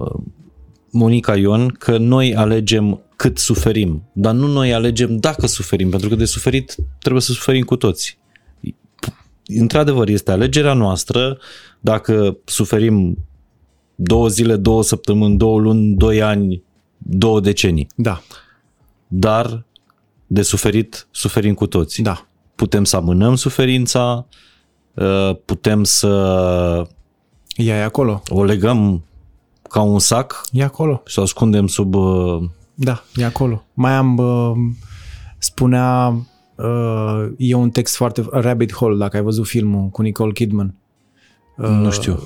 Monica Ion că noi alegem cât suferim, dar nu noi alegem dacă suferim, pentru că de suferit trebuie să suferim cu toți. Într-adevăr, este alegerea noastră dacă suferim 2 zile, 2 săptămâni, 2 luni, 2 ani, 2 decenii. Da. Dar de suferit suferim cu toți. Da. Putem să amânăm suferința, putem să o legăm ca un sac. E acolo. Și o ascundem sub... Da, e acolo. Mai am... Spunea... E un text foarte... Rabbit Hole, dacă ai văzut filmul cu Nicole Kidman. Nu știu.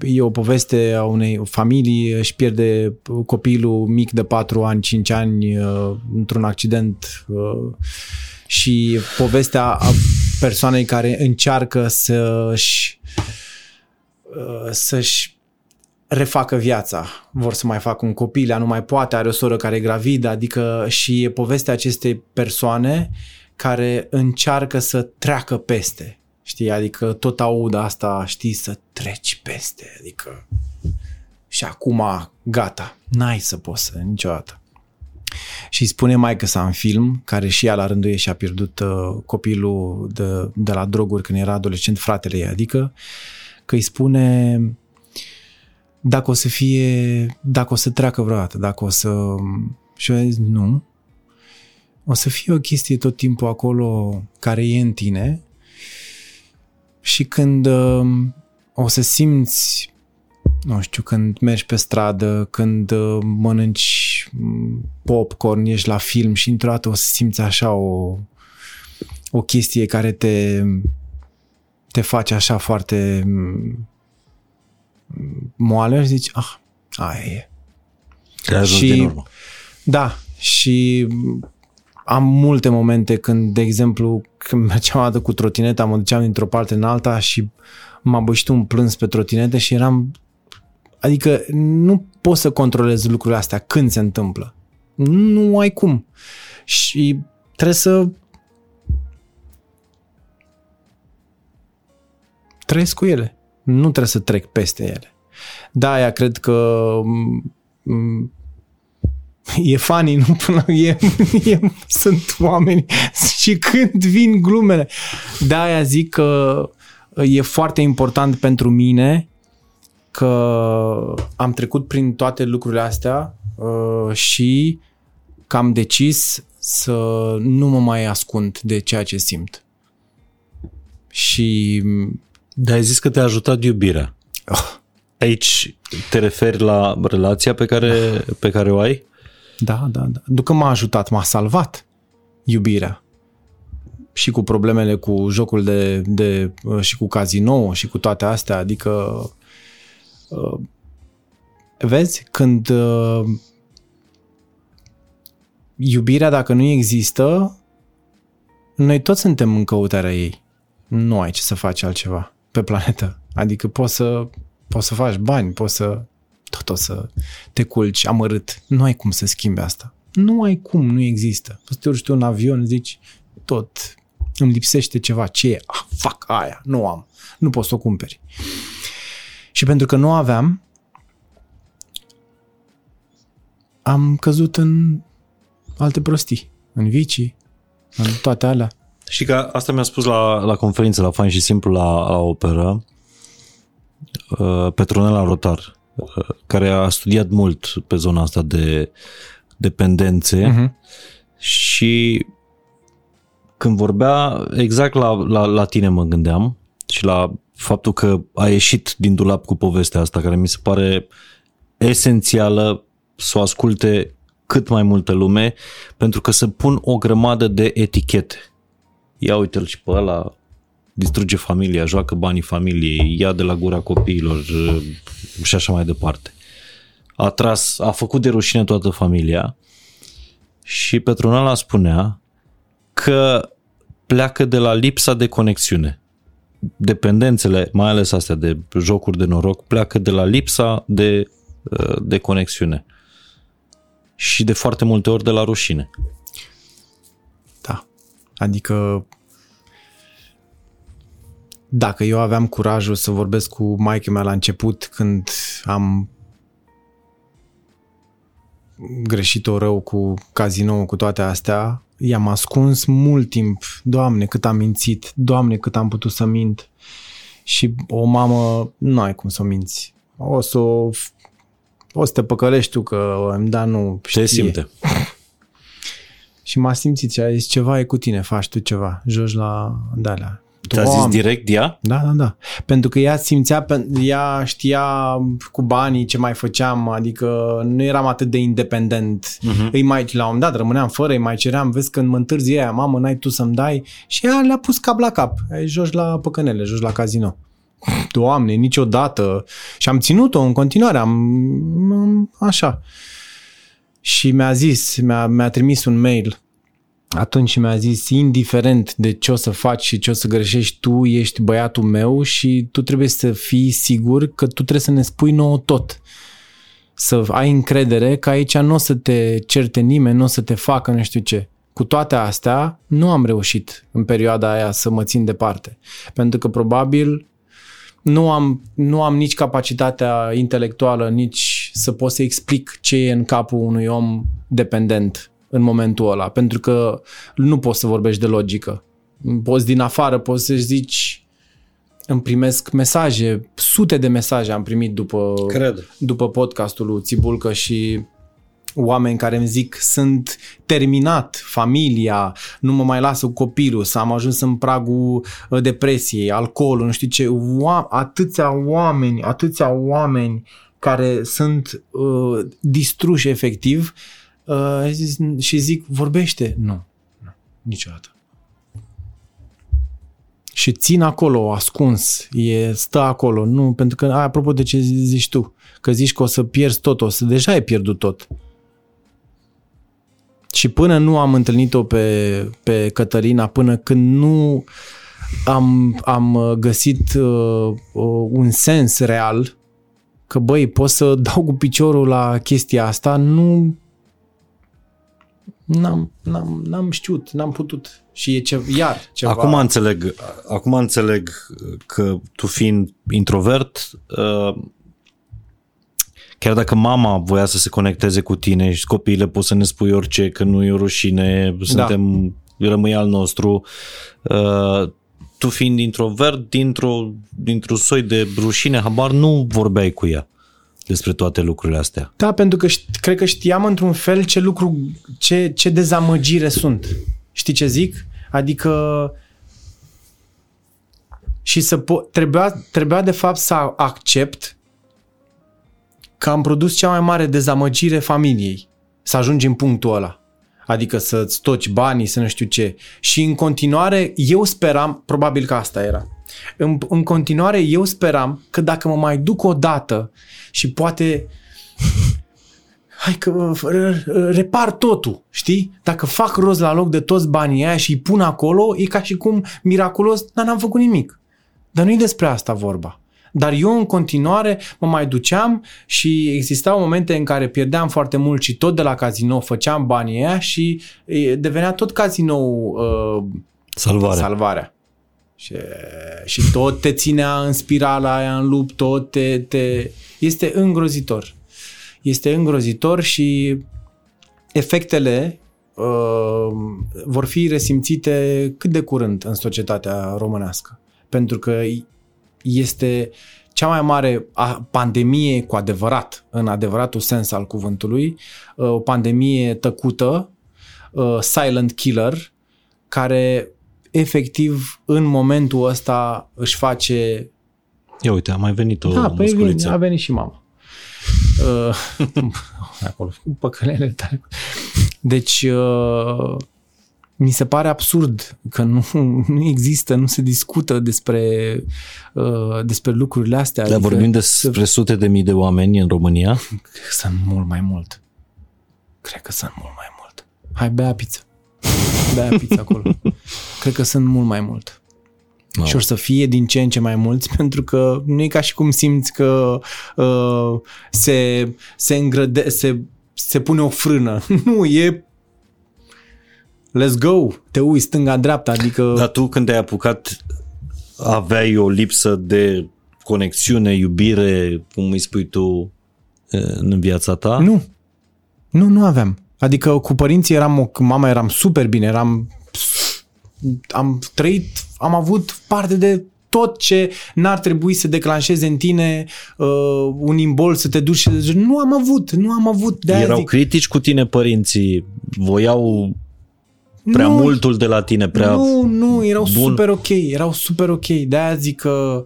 E o poveste a unei familii, își pierde copilul mic de 4 ani, 5 ani într-un accident și povestea a persoanei care încearcă să-și refacă viața. Vor să mai facă un copil, ea nu mai poate, are o soră care e gravidă, adică și e povestea acestei persoane care încearcă să treacă peste, știi, adică tot aud asta, știi, să treci peste, adică și acum gata, n-ai să poți să, niciodată. Și spune maică-sa în film, care și ea la rândul ei și-a pierdut copilul de la droguri când era adolescent, fratele ei, adică că îi spune dacă o să treacă vreodată, dacă o să... Și eu zic, nu, o să fie o chestie tot timpul acolo care e în tine și când o să simți, nu știu, când mergi pe stradă, când mănânci popcorn, ești la film și într-o dată o să simți așa o chestie care te face așa foarte moale și zici, ah, aia e. Și, da, și am multe momente când, de exemplu, când mergeam o dată cu trotineta, mă duceam dintr-o parte în alta și m-a bășit un plâns pe trotinete și eram... Adică nu poți să controlezi lucrurile astea când se întâmplă. Nu ai cum. Și trebuie să trăiesc cu ele. Nu trebuie să trec peste ele. De-aia cred că... E funny, nu? Până sunt oameni și când vin glumele. De-aia zic că e foarte important pentru mine că am trecut prin toate lucrurile astea și că am decis să nu mă mai ascund de ceea ce simt. Și... Dar ai zis că te-a ajutat iubirea. Aici te referi la relația pe care o ai? Da. Ducă m-a ajutat, m-a salvat iubirea. Și cu problemele cu jocul și cu cazinou și cu toate astea, adică vezi, când iubirea, dacă nu există, noi toți suntem în căutarea ei. Nu ai ce să faci altceva pe planetă. Adică poți să faci bani, poți să... tot o să te culci amărât. Nu ai cum să schimbi asta. Nu ai cum, nu există. Să te urci tu în avion, zici, tot, îmi lipsește ceva, ce e? Ah, fuck, aia, nu am. Nu poți să o cumperi. Și pentru că nu aveam, am căzut în alte prostii, în vicii, în toate alea. Și că asta mi-a spus la conferință, la Fain și Simplu, la operă, Petronela Rotar, care a studiat mult pe zona asta de dependențe, uh-huh. Și când vorbea, exact la tine mă gândeam și la faptul că a ieșit din dulap cu povestea asta, care mi se pare esențială să o asculte cât mai multă lume, pentru că se pun o grămadă de etichete. Ia uite-l și pe ăla, distruge familia, joacă banii familiei, ia de la gura copiilor și așa mai departe. A făcut de rușine toată familia și Petronela spunea că pleacă de la lipsa de conexiune. Dependențele, mai ales astea de jocuri de noroc, pleacă de la lipsa de conexiune și de foarte multe ori de la rușine. Da, adică dacă eu aveam curajul să vorbesc cu maică-mea la început, când am greșit-o rău cu cazinoul, cu toate astea, i-am ascuns mult timp. Doamne, cât am mințit! Doamne, cât am putut să mint! Și o mamă, nu ai cum să o minți. O să te păcălești tu că îmi da, nu știe. Te simte. Și m-a simțit și a zis, ceva e cu tine, faci tu ceva, joci la de-alea. Te-a zis direct ea? Da. Pentru că ea simțea, ea știa cu banii ce mai făceam, adică nu eram atât de independent. Uh-huh. Îi mai, la un moment dat, rămâneam fără, îi mai ceream, vezi când mă întârzi aia, mamă, n-ai tu să-mi dai? Și ea le-a pus cap la cap. Ai joci la păcănele, joci la casino. Doamne, niciodată. Și am ținut-o în continuare, așa. Și mi-a zis, mi-a trimis un mail atunci, mi-a zis, indiferent de ce o să faci și ce o să greșești, tu ești băiatul meu și tu trebuie să fii sigur că tu trebuie să ne spui nouă tot. Să ai încredere că aici nu o să te certe nimeni, nu o să te facă nu știu ce. Cu toate astea, nu am reușit în perioada aia să mă țin departe. Pentru că probabil nu am nici capacitatea intelectuală, nici să pot să explic ce e în capul unui om dependent în momentul ăla. Pentru că nu poți să vorbești de logică. Poți din afară, poți să-și zici, îmi primesc mesaje, sute de mesaje am primit după podcastul lui Țibulcă și oameni care îmi zic, sunt terminat, familia, nu mă mai lasă cu copilul, sau am ajuns în pragul depresiei, alcoolul, nu știu ce, atâția oameni care sunt distruși efectiv și zic, vorbește? Nu, niciodată. Și țin acolo, ascuns, stă acolo, nu, pentru că, apropo de ce zici tu, că zici că o să pierzi tot, deja ai pierdut tot. Și până nu am întâlnit-o pe Cătălina, până când nu am găsit un sens real, că băi, pot să dau cu piciorul la chestia asta, n-am știut, n-am putut. Și e ceva. Acum înțeleg că tu fiind introvert, chiar dacă mama voia să se conecteze cu tine și copiile, poți să ne spui orice, că nu e o rușine, suntem, rămâi al nostru, tu fiind introvert, dintr-un soi de rușine, habar, nu vorbeai cu ea despre toate lucrurile astea. Da, pentru că cred că știam într-un fel ce dezamăgire sunt. Știi ce zic? Adică și trebuia de fapt să accept că am produs cea mai mare dezamăgire familiei. Să ajungi în punctul ăla. Adică să-ți stoci banii, să nu știu ce. Și în continuare eu speram, probabil că asta era. În continuare eu speram că dacă mă mai duc o dată și poate hai că repar totul, știi? Dacă fac rost la loc de toți banii aia și îi pun acolo, e ca și cum miraculos, dar n-am făcut nimic. Dar nu e despre asta vorba. Dar eu în continuare mă mai duceam și existau momente în care pierdeam foarte mult și tot de la casino făceam banii aia și devenea tot cazinou salvarea. Și tot te ținea în spirala aia, în lup, tot te... Este îngrozitor. Este îngrozitor și efectele vor fi resimțite cât de curând în societatea românească. Pentru că este cea mai mare pandemie cu adevărat, în adevăratul sens al cuvântului, o pandemie tăcută, silent killer, care efectiv în momentul ăsta își face... Ia uite, a mai venit o musculiță. A venit și mama. Acolo, cu păcălele tale. Deci, mi se pare absurd că nu există, nu se discută despre lucrurile astea. Dar adică vorbim despre sute de mii de oameni în România? Cred că sunt mult mai mult. Hai, bea pizza. Acolo. Cred că sunt mult mai mult. No. Și o să fie din ce în ce mai mulți, pentru că nu e ca și cum simți că se pune o frână. Nu, e let's go, te uiți stânga-dreapta. Adică... Dar tu când te-ai apucat aveai o lipsă de conexiune, iubire, cum îi spui tu, în viața ta? Nu aveam. Adică cu părinții cu mama eram super bine, am trăit, am avut parte de tot ce n-ar trebui să declanșeze în tine un imbol să te duci și zici, nu am avut. De-aia erau critici cu tine părinții? Voiau prea multul de la tine? Prea nu, erau bun. super ok. De-aia zic că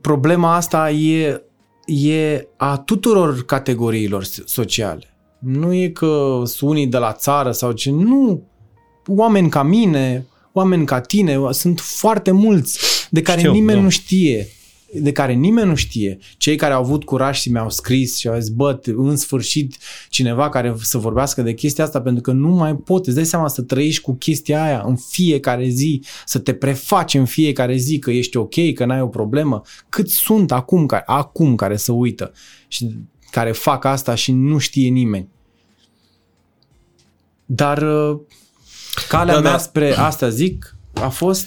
problema asta e a tuturor categoriilor sociale. Nu e că unii de la țară sau ce, nu. Oameni ca mine, oameni ca tine, sunt foarte mulți de care nimeni nu știe. De care nimeni nu știe. Cei care au avut curaj și mi-au scris și au zis, bă, în sfârșit cineva care să vorbească de chestia asta, pentru că nu mai poți, îți dai seama să trăiești cu chestia aia în fiecare zi, să te prefaci în fiecare zi că ești ok, că n-ai o problemă. Cât sunt acum care se uită și care fac asta și nu știe nimeni. Dar calea mea spre asta, zic, a fost...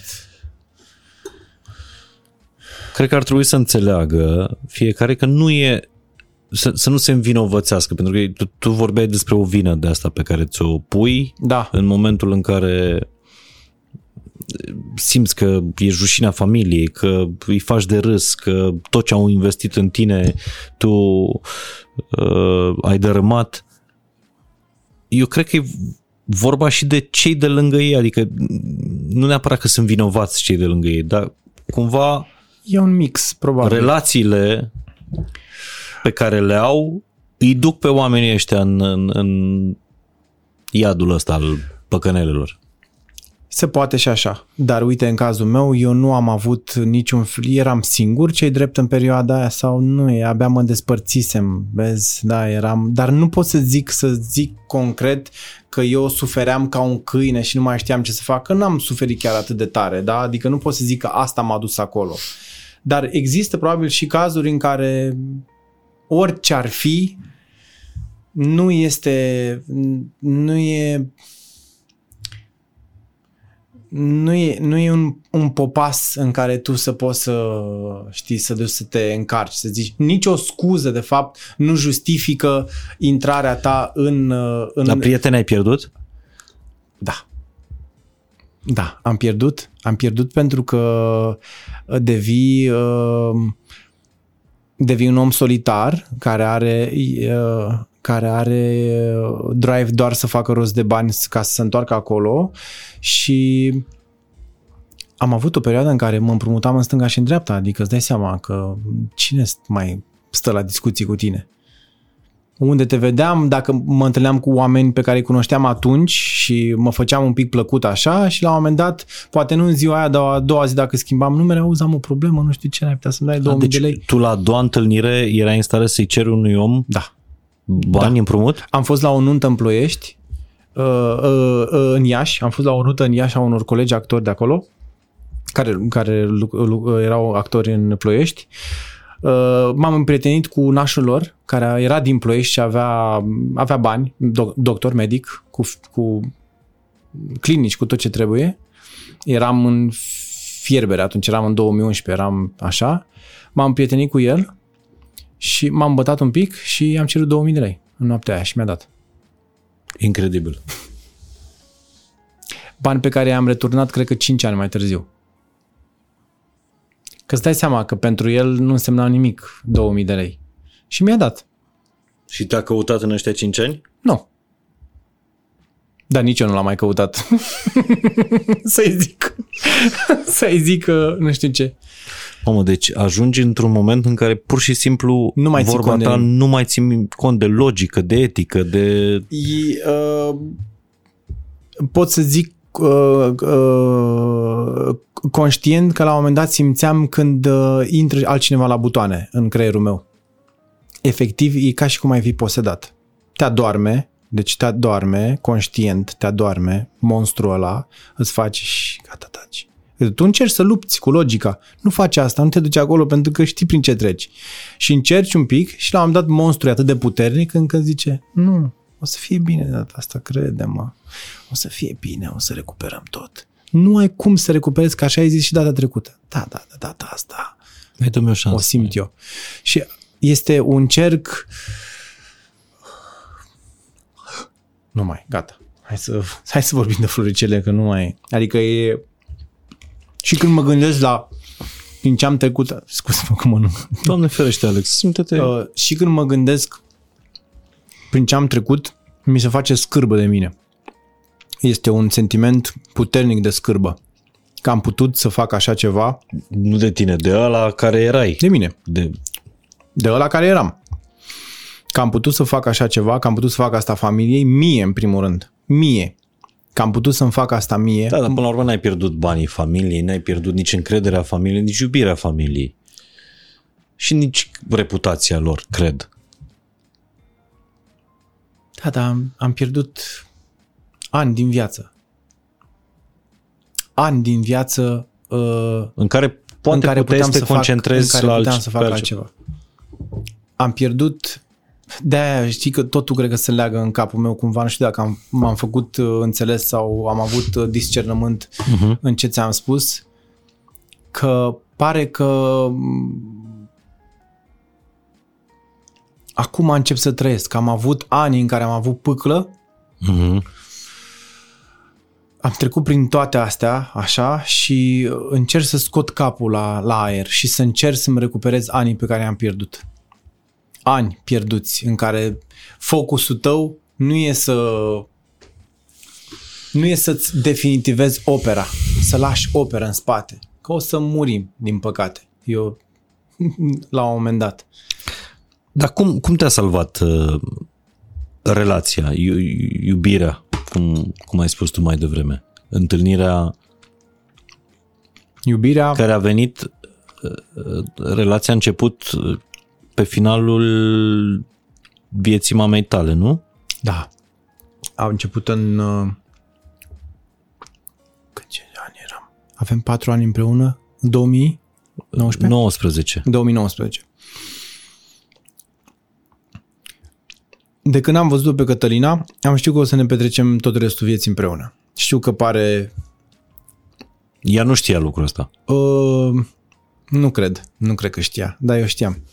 Cred că ar trebui să înțeleagă fiecare că nu e... Să nu se învinovățească, pentru că tu vorbeai despre o vină de asta pe care ți-o pui în momentul în care simți că e rușinea familiei, că îi faci de râs, că tot ce au investit în tine tu ai dărâmat. Eu cred că e vorba și de cei de lângă ei, adică nu neapărat că sunt vinovați cei de lângă ei, dar cumva e un mix, probabil. Relațiile pe care le au îi duc pe oamenii ăștia în iadul ăsta al păcănelelor. Se poate și așa, dar uite, în cazul meu, eu nu am avut niciun... Eram singur, ce-i drept, în perioada aia sau nu e, abia mă despărțisem, vezi, da, eram... Dar nu pot să zic concret că eu sufeream ca un câine și nu mai știam ce să fac, că n-am suferit chiar atât de tare, da? Adică nu pot să zic că asta m-a dus acolo. Dar există probabil și cazuri în care orice ar fi, nu e un popas în care tu să poți să știi, să duci să te încarci, să zici. Nicio scuză, de fapt, nu justifică intrarea ta în... Dar prieteni ai pierdut? Da. Da, am pierdut. Am pierdut pentru că devii un om solitar care are drive doar să facă rost de bani ca să se întoarcă acolo, și am avut o perioadă în care mă împrumutam în stânga și în dreapta, adică îți dai seama că cine mai stă la discuții cu tine. Unde te vedeam, dacă mă întâlneam cu oameni pe care îi cunoșteam atunci și mă făceam un pic plăcut așa, și la un moment dat, poate nu în ziua aia, dar a doua zi, dacă schimbam numere, auzi, am o problemă, nu știu ce, n-ai putea să-mi dai 2000 de lei. Deci tu la a doua întâlnire erai în stare să-i ceri unui om? Da. Bani, da, împrumut? Am fost la o nuntă în Ploiești, în Iași, am fost la o nuntă în Iași a unor colegi actori de acolo, care erau actori în Ploiești. M-am împrietenit cu nașul lor, care era din Ploiești și avea bani, doctor, medic, cu clinici, cu tot ce trebuie. Eram în fierbere atunci, eram în 2011, eram așa. M-am împrietenit cu el și m-am bătat un pic și am cerut 2000 de lei în noaptea aia și mi-a dat. Incredibil. Bani pe care i-am returnat, cred că 5 ani mai târziu. Că îți dai seama că pentru el nu însemna nimic 2000 de lei. Și mi-a dat. Și te-a căutat în ăștia 5 ani? Nu. Dar nici eu nu l-am mai căutat. Să-i zic că nu știu ce. Mamă, deci ajungi într-un moment în care pur și simplu vorba ta nu mai ții cont de logică, de etică, de... Pot să zic conștient că la un moment dat simțeam când intră altcineva la butoane în creierul meu. Efectiv, e ca și cum ai fi posedat. Te adorme, conștient, te adorme, monstrul ăla, îți faci și gata, taci. Tu încerci să lupți cu logica. Nu faci asta, nu te duci acolo pentru că știi prin ce treci. Și încerci un pic și la un moment dat monstrul e atât de puternic încât zice, nu, o să fie bine de data asta, crede-mă. O să fie bine, o să recuperăm tot. Nu ai cum să recuperezi, că așa ai zis și data trecută. Da, data asta. Dă-mi o șansă. O simt eu. Și este un cerc... Nu mai, gata. Hai să vorbim de floricele, că nu mai... Adică e... Și când mă gândesc la... Prin ce am trecut... Scuze-mă că mănânc. Doamne ferește, Alex, simte-te... și când mă gândesc prin ce am trecut, mi se face scârbă de mine. Este un sentiment puternic de scârbă. Că am putut să fac așa ceva. Nu de tine, de ăla care erai. De mine. De ăla care eram. Că am putut să fac așa ceva, că am putut să fac asta familiei, mie în primul rând. Mie. Că am putut să-mi fac asta mie. Da, dar până la urmă n-ai pierdut banii familiei, n-ai pierdut nici încrederea familiei, nici iubirea familiei. Și nici reputația lor, cred. Da, dar am pierdut... Ani din viață în care poate puteam să te concentrezi la altceva. Am pierdut De-aia știi că totul cred că se leagă în capul meu cumva, nu știu dacă m-am făcut înțeles sau am avut discernământ în ce ți-am spus, că pare că acum încep să trăiesc. Am avut ani în care am avut pâclă, am trecut prin toate astea, așa, și încerc să scot capul la aer și să încerc să-mi recuperez anii pe care i-am pierdut. Ani pierduți în care focusul tău nu e să-ți definitivezi opera, să lași opera în spate, că o să murim, din păcate. Eu, la un moment dat. Dar cum te-a salvat relația, iubirea, cum ai spus tu mai devreme? Întâlnirea, iubirea care a venit, relația a început pe finalul vieții mamei tale, nu? Da. A început în... ce ani eram? Avem 4 ani împreună? În 2019? 19. 2019. De când am văzut-o pe Cătălina, am știut că o să ne petrecem tot restul vieții împreună. Știu că pare... Ea nu știa lucrul ăsta. Nu cred. Nu cred că știa. Dar eu știam.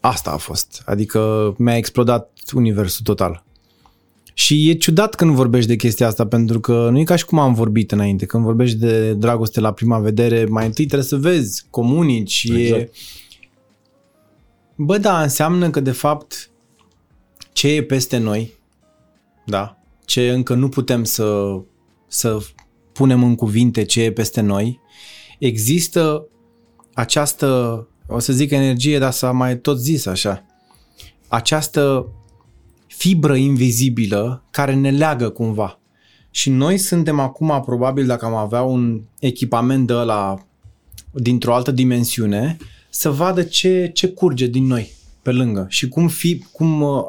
Asta a fost. Adică mi-a explodat universul total. Și e ciudat când vorbești de chestia asta, pentru că nu e ca și cum am vorbit înainte. Când vorbești de dragoste la prima vedere, mai întâi trebuie să vezi, comunici. Exact. Bă, da, înseamnă că de fapt ce e peste noi, da, ce încă nu putem să punem în cuvinte, ce e peste noi, există această, o să zic energie, dar s-a mai tot zis așa, această fibră invizibilă care ne leagă cumva. Și noi suntem acum, probabil, dacă am avea un echipament de ăla dintr-o altă dimensiune, să vadă ce curge din noi pe lângă și cum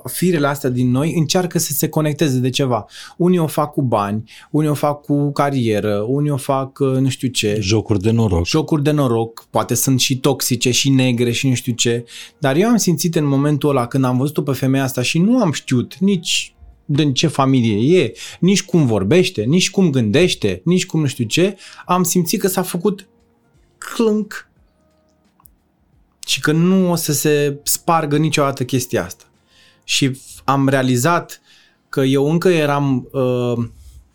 firele astea din noi încearcă să se conecteze de ceva. Unii o fac cu bani, unii o fac cu carieră, unii o fac nu știu ce. Jocuri de noroc, poate sunt și toxice și negre și nu știu ce, dar eu am simțit în momentul ăla când am văzut-o pe femeia asta și nu am știut nici din ce familie e, nici cum vorbește, nici cum gândește, nici cum nu știu ce, am simțit că s-a făcut clânc și că nu o să se spargă niciodată chestia asta. Și am realizat că eu încă eram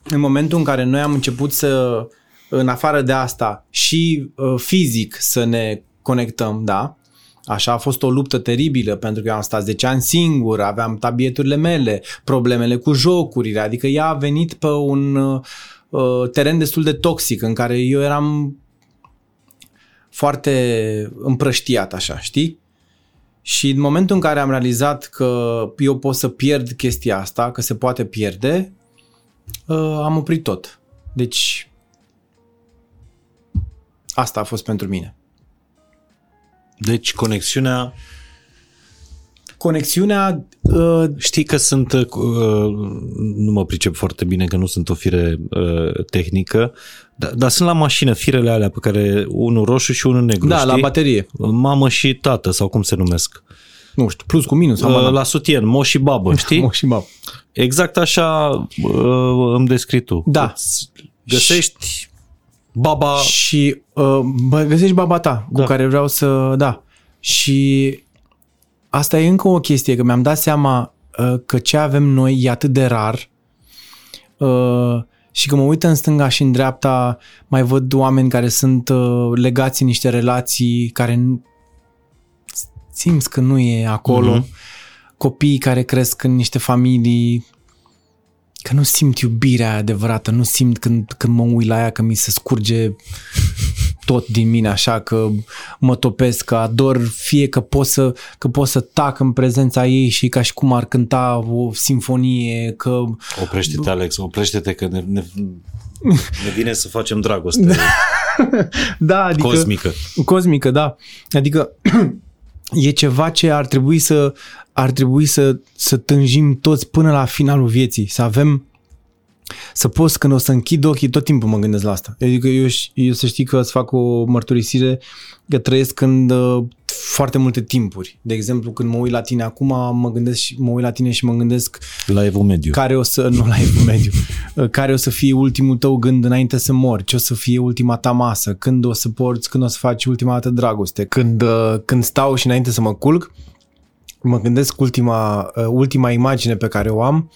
în momentul în care noi am început să, în afară de asta, și fizic să ne conectăm, da? Așa a fost o luptă teribilă, pentru că eu am stat 10 ani singur, aveam tabieturile mele, problemele cu jocurile, adică ea a venit pe un teren destul de toxic în care eu eram foarte împrăștiat așa, știi? Și în momentul în care am realizat că eu pot să pierd chestia asta, că se poate pierde, am oprit tot. Deci asta a fost pentru mine. Deci conexiunea... Știi că sunt... Nu mă pricep foarte bine, că nu sunt o fire tehnică, dar sunt la mașină firele alea pe care unul roșu și unul negru, da, știi? La baterie. Mamă și tată, sau cum se numesc? Nu știu, plus cu minus. La sutien, moș și babă, știi? Moș și babă. Exact așa îmi descrii tu. Da. Îți găsești și baba... Și găsești baba ta, da, cu care vreau să... Da. Și... Asta e încă o chestie, că mi-am dat seama că ce avem noi e atât de rar și că mă uit în stânga și în dreapta, mai văd oameni care sunt legați în niște relații care simți că nu e acolo, copiii care cresc în niște familii, că nu simt iubirea adevărată, nu simt când mă uit la ea că mi se scurge tot din mine așa, că mă topesc, că ador, fie că pot să tac în prezența ei și ca și cum ar cânta o sinfonie, că... Oprește-te, Alex, oprește-te că ne vine să facem dragoste. Da, adică... Cosmică. Cosmică, da. Adică e ceva ce ar trebui să tânjim toți până la finalul vieții, să avem Să poți, când o să închid ochii, tot timpul mă gândesc la asta. Adică eu să știi că îți fac o mărturisire, că trăiesc când foarte multe timpuri. De exemplu, când mă uit la tine acum, mă gândesc la Evul Mediu. Care o să fie ultimul tău gând înainte să mori? Ce o să fie ultima ta masă? Când o să porți? Când o să faci ultima dată dragoste? Când stau și înainte să mă culc, mă gândesc ultima imagine pe care o am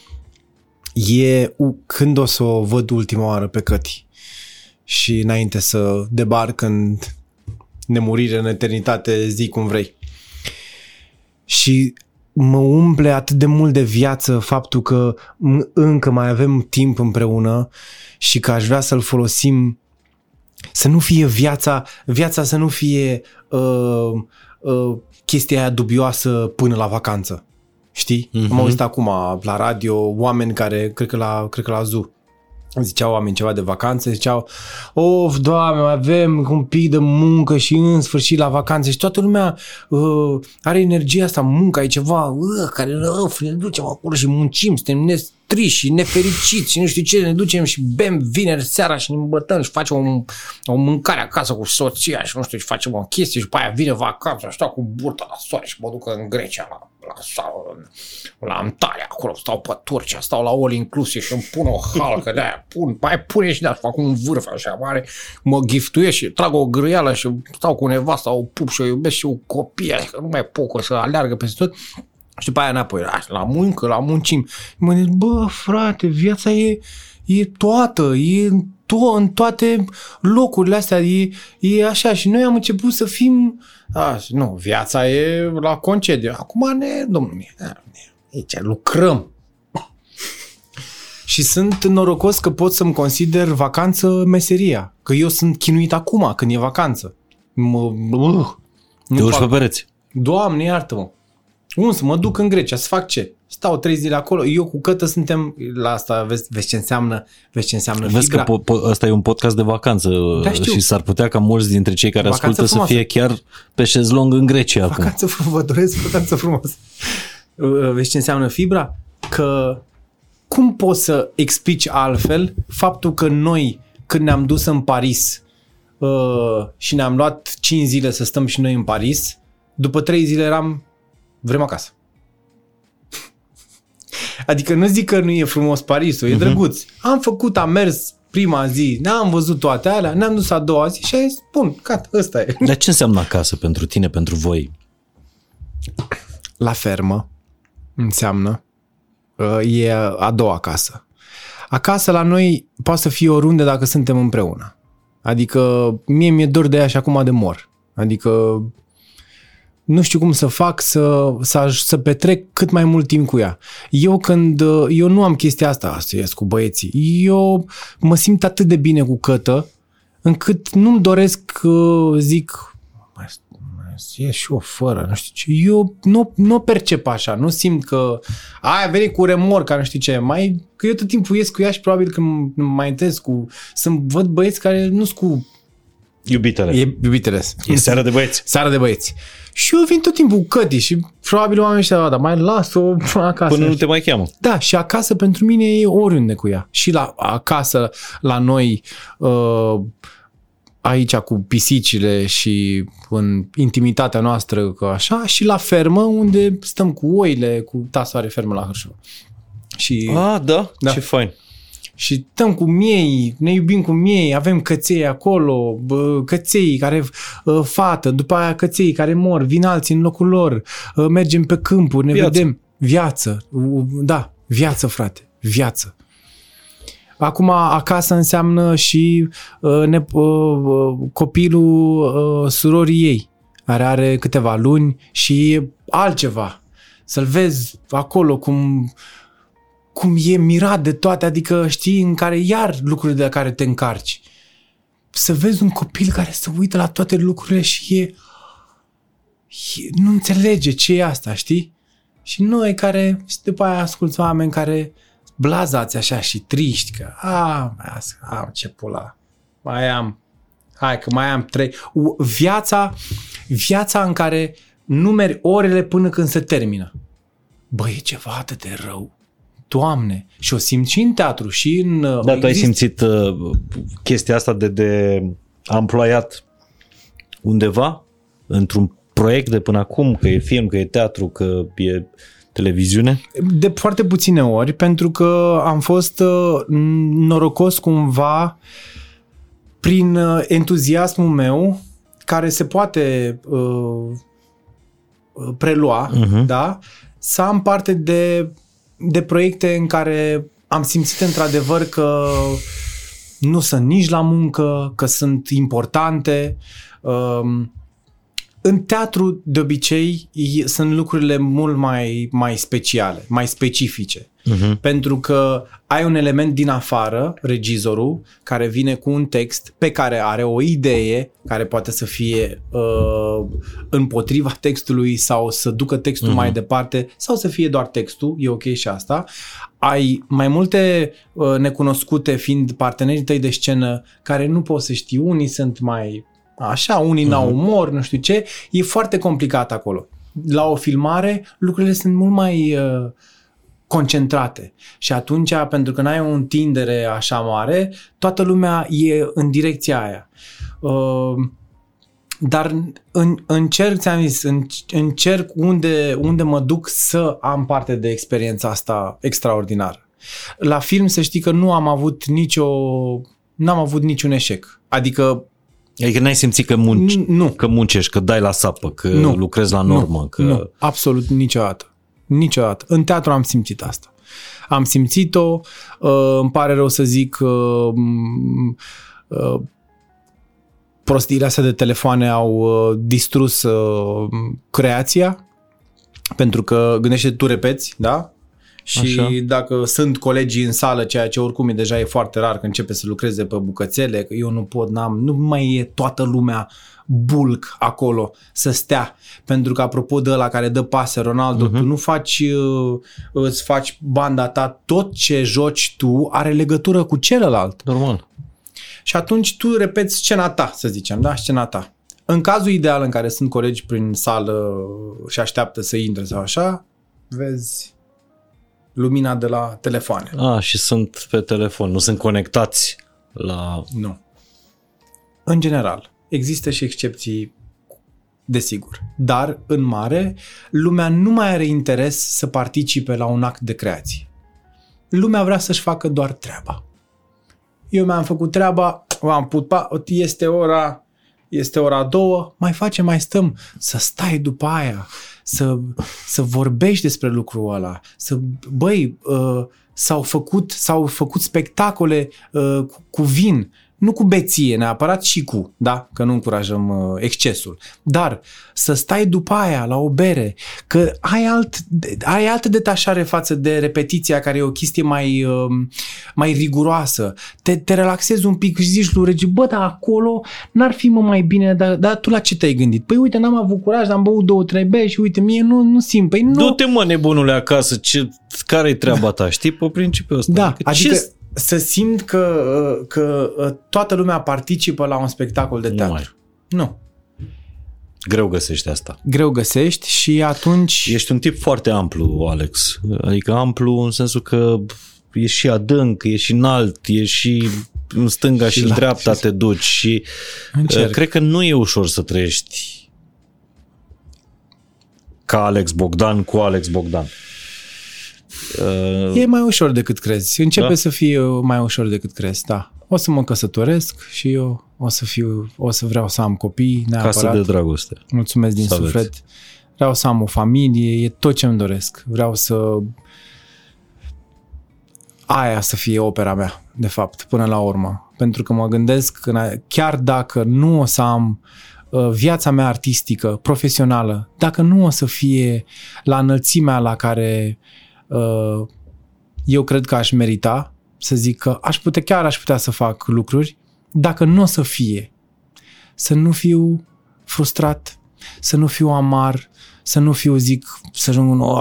e când o să o văd ultima oară pe Căti și înainte să debarc în nemurire, în eternitate, zi cum vrei. Și mă umple atât de mult de viață faptul că încă mai avem timp împreună și că aș vrea să-l folosim, să nu fie viața să nu fie chestia aia dubioasă până la vacanță. Știi? Mm-hmm. Am auzit acum la radio oameni care, cred că la ZU, ziceau oameni ceva de vacanțe, ziceau, of, Doamne, avem un pic de muncă și în sfârșit la vacanțe și toată lumea are energia asta, munca e ceva care ne ducem acolo și muncim, suntem nestriși și nefericiți și nu știu ce, ne ducem și bem vineri seara și ne îmbătăm și facem o mâncare acasă cu soția și nu știu ce, facem o chestie și după aia vine vacanța și stau cu burta la soare și mă duc în Grecia la Antalya, acolo stau pe Turcia, stau la all inclusive și îmi pun o halcă de aia, pune și de aia, fac un vârf așa mare, mă giftuiesc și trag o grăială și stau cu nevasta, o pup și o iubesc și o copie, adică nu mai pot să aleargă peste tot și după aia înapoi, la muncim. Mă zic, bă, frate, viața e toată, e în toate locurile astea, e așa și noi am început să fim nu, viața e la concediu. Acum aici lucrăm. Și sunt norocos că pot să-mi consider vacanță meseria, că eu sunt chinuit acum când e vacanță. Te urci pe pereți. Doamne, iartă-mă. Să mă duc în Grecia, să fac ce? Stau 3 zile acolo, eu cu Cătă suntem la asta, vezi ce înseamnă vezi fibra. Că ăsta e un podcast de vacanță, da, și s-ar putea ca mulți dintre cei care vacanță ascultă frumoasă. Să fie chiar pe șezlong în Grecia vacanță acum. Vă doresc vacanță frumoasă. Vezi ce înseamnă fibra? Că cum poți să explici altfel faptul că noi când ne-am dus în Paris și ne-am luat 5 zile să stăm și noi în Paris, după 3 zile vrem acasă. Adică nu zic că nu e frumos Parisul, e drăguț. Am mers prima zi, n-am văzut toate alea, n-am dus a doua zi și ai zis, bun, gata, ăsta e. Dar ce înseamnă acasă pentru tine, pentru voi? La fermă înseamnă e a doua casă. Acasă la noi poate să fie oriunde dacă suntem împreună. Adică mie mi-e dor de ea și acum de mor. Adică nu știu cum să fac să petrec cât mai mult timp cu ea. Eu nu am chestia asta, ies cu băieții. Eu mă simt atât de bine cu Cătă, încât nu-mi doresc, zic, mai și eu fără, nu știu ce. Eu nu percep așa, nu simt că a venit cu remorca, nu știu ce. Că eu tot timpul ies cu ea și probabil că mai întâlnesc văd băieți care nu-s cu Iubitele. E seara de băieți. Și eu vin tot timpul cu Căti și probabil oamenii ăștia, da, mai las-o acasă. Până nu te mai cheamă. Da, și acasă pentru mine e oriunde cu ea. Și acasă, la noi, aici cu pisicile și în intimitatea noastră, că așa, și la fermă, unde stăm cu oile, cu tasa are fermă la Hârșova. Și da, ce fain. Și stăm cu miei, ne iubim cu miei, avem căței acolo, căței care fată, după aia căței care mor, vin alții în locul lor, mergem pe câmpuri, ne vedem. Viață. Da, viață, frate, viață. Acum acasă înseamnă și copilul surorii ei, care are câteva luni și e altceva. Să-l vezi acolo cum e mirat de toate, adică știi, în care iar lucrurile de care te încarci. Să vezi un copil care se uită la toate lucrurile și nu înțelege ce e asta, știi? Și noi care, după aia asculți oameni care blazați așa și triști, că am ce pula, mai am 3. Viața în care numeri orele până când se termină. Bă, e ceva atât de rău. Doamne, și o simt și în teatru și în... Da, tu ai simțit chestia asta de amploiat undeva, într-un proiect de până acum, că e film, că e teatru, că e televiziune? De foarte puține ori, pentru că am fost norocos cumva prin entuziasmul meu, care se poate prelua, da? Să am parte de proiecte în care am simțit într-adevăr că nu sunt nici la muncă, că sunt importante. În teatru, de obicei, sunt lucrurile mult mai speciale, mai specifice. Pentru că ai un element din afară, regizorul, care vine cu un text pe care are o idee, care poate să fie împotriva textului sau să ducă textul mai departe sau să fie doar textul, e ok și asta. Ai mai multe necunoscute fiind partenerii tăi de scenă care nu poți să știi, unii sunt mai... Așa, unii n-au umor, nu știu ce. E foarte complicat acolo. La o filmare, lucrurile sunt mult mai concentrate. Și atunci, pentru că n-ai o întindere așa mare, toată lumea e în direcția aia. Dar încerc, ți-am zis, încerc unde mă duc să am parte de experiența asta extraordinară. La film, să știi că nu am avut niciun eșec. Adică n-ai simțit că că muncești, că dai la sapă, că lucrezi la normă. Nu, absolut niciodată. Niciodată. În teatru am simțit asta. Am simțit-o, îmi pare rău să zic, prostiile astea de telefoane au distrus creația, pentru că gândește-te, tu repeți, da? Și așa. Dacă sunt colegii în sală, ceea ce oricum deja e foarte rar că începe să lucreze pe bucățele, că eu nu pot, nu mai e toată lumea bulk acolo să stea. Pentru că, apropo de ăla care dă pase, Ronaldo, tu nu faci, îți faci banda ta, tot ce joci tu are legătură cu celălalt. Normal. Și atunci tu repeți scena ta, să zicem, da? Scena ta. În cazul ideal în care sunt colegi prin sală și așteaptă să intre sau așa, vezi lumina de la telefoane. Și sunt pe telefon, nu sunt conectați la... Nu. În general, există și excepții, desigur. Dar, în mare, lumea nu mai are interes să participe la un act de creație. Lumea vrea să-și facă doar treaba. Eu mi-am făcut treaba, am pupat, este ora 2, mai facem, mai stăm, să stai după aia, să vorbești despre lucrul ăla, s-au făcut spectacole cu vin, nu cu beție neapărat, și cu, da, că nu încurajăm excesul, dar să stai după aia la o bere, că ai altă detașare față de repetiția care e o chestie mai riguroasă, te relaxezi un pic și zici lui regi, bă, dar acolo n-ar fi mai bine, dar tu la ce te-ai gândit? Păi uite, n-am avut curaj, am băut 2-3 beri și uite, mie nu simt, păi nu... Du-te mă nebunule acasă, care-i treaba ta, știi, pe principiul ăsta. Da, adică să simt că toată lumea participă la un spectacol de teatru. Nu. Greu găsești asta. Greu găsești și atunci... Ești un tip foarte amplu, Alex. Adică amplu în sensul că ești și adânc, ești și înalt, ești și în stânga și în dreapta te duci și încerc. Cred că nu e ușor să trăiești ca Alex Bogdan cu Alex Bogdan. E mai ușor decât crezi. Începe să fie mai ușor decât crezi, da. O să mă căsătoresc și eu o să vreau să am copii neapărat. Casă de dragoste. Mulțumesc din suflet. Vreau să am o familie, e tot ce îmi doresc. Vreau să... Aia să fie opera mea, de fapt, până la urmă. Pentru că mă gândesc că chiar dacă nu o să am viața mea artistică, profesională, dacă nu o să fie la înălțimea la care... eu cred că aș merita, să zic că aș putea să fac lucruri, dacă nu o să fie, să nu fiu frustrat, să nu fiu amar, să nu fiu, zic, să ajung un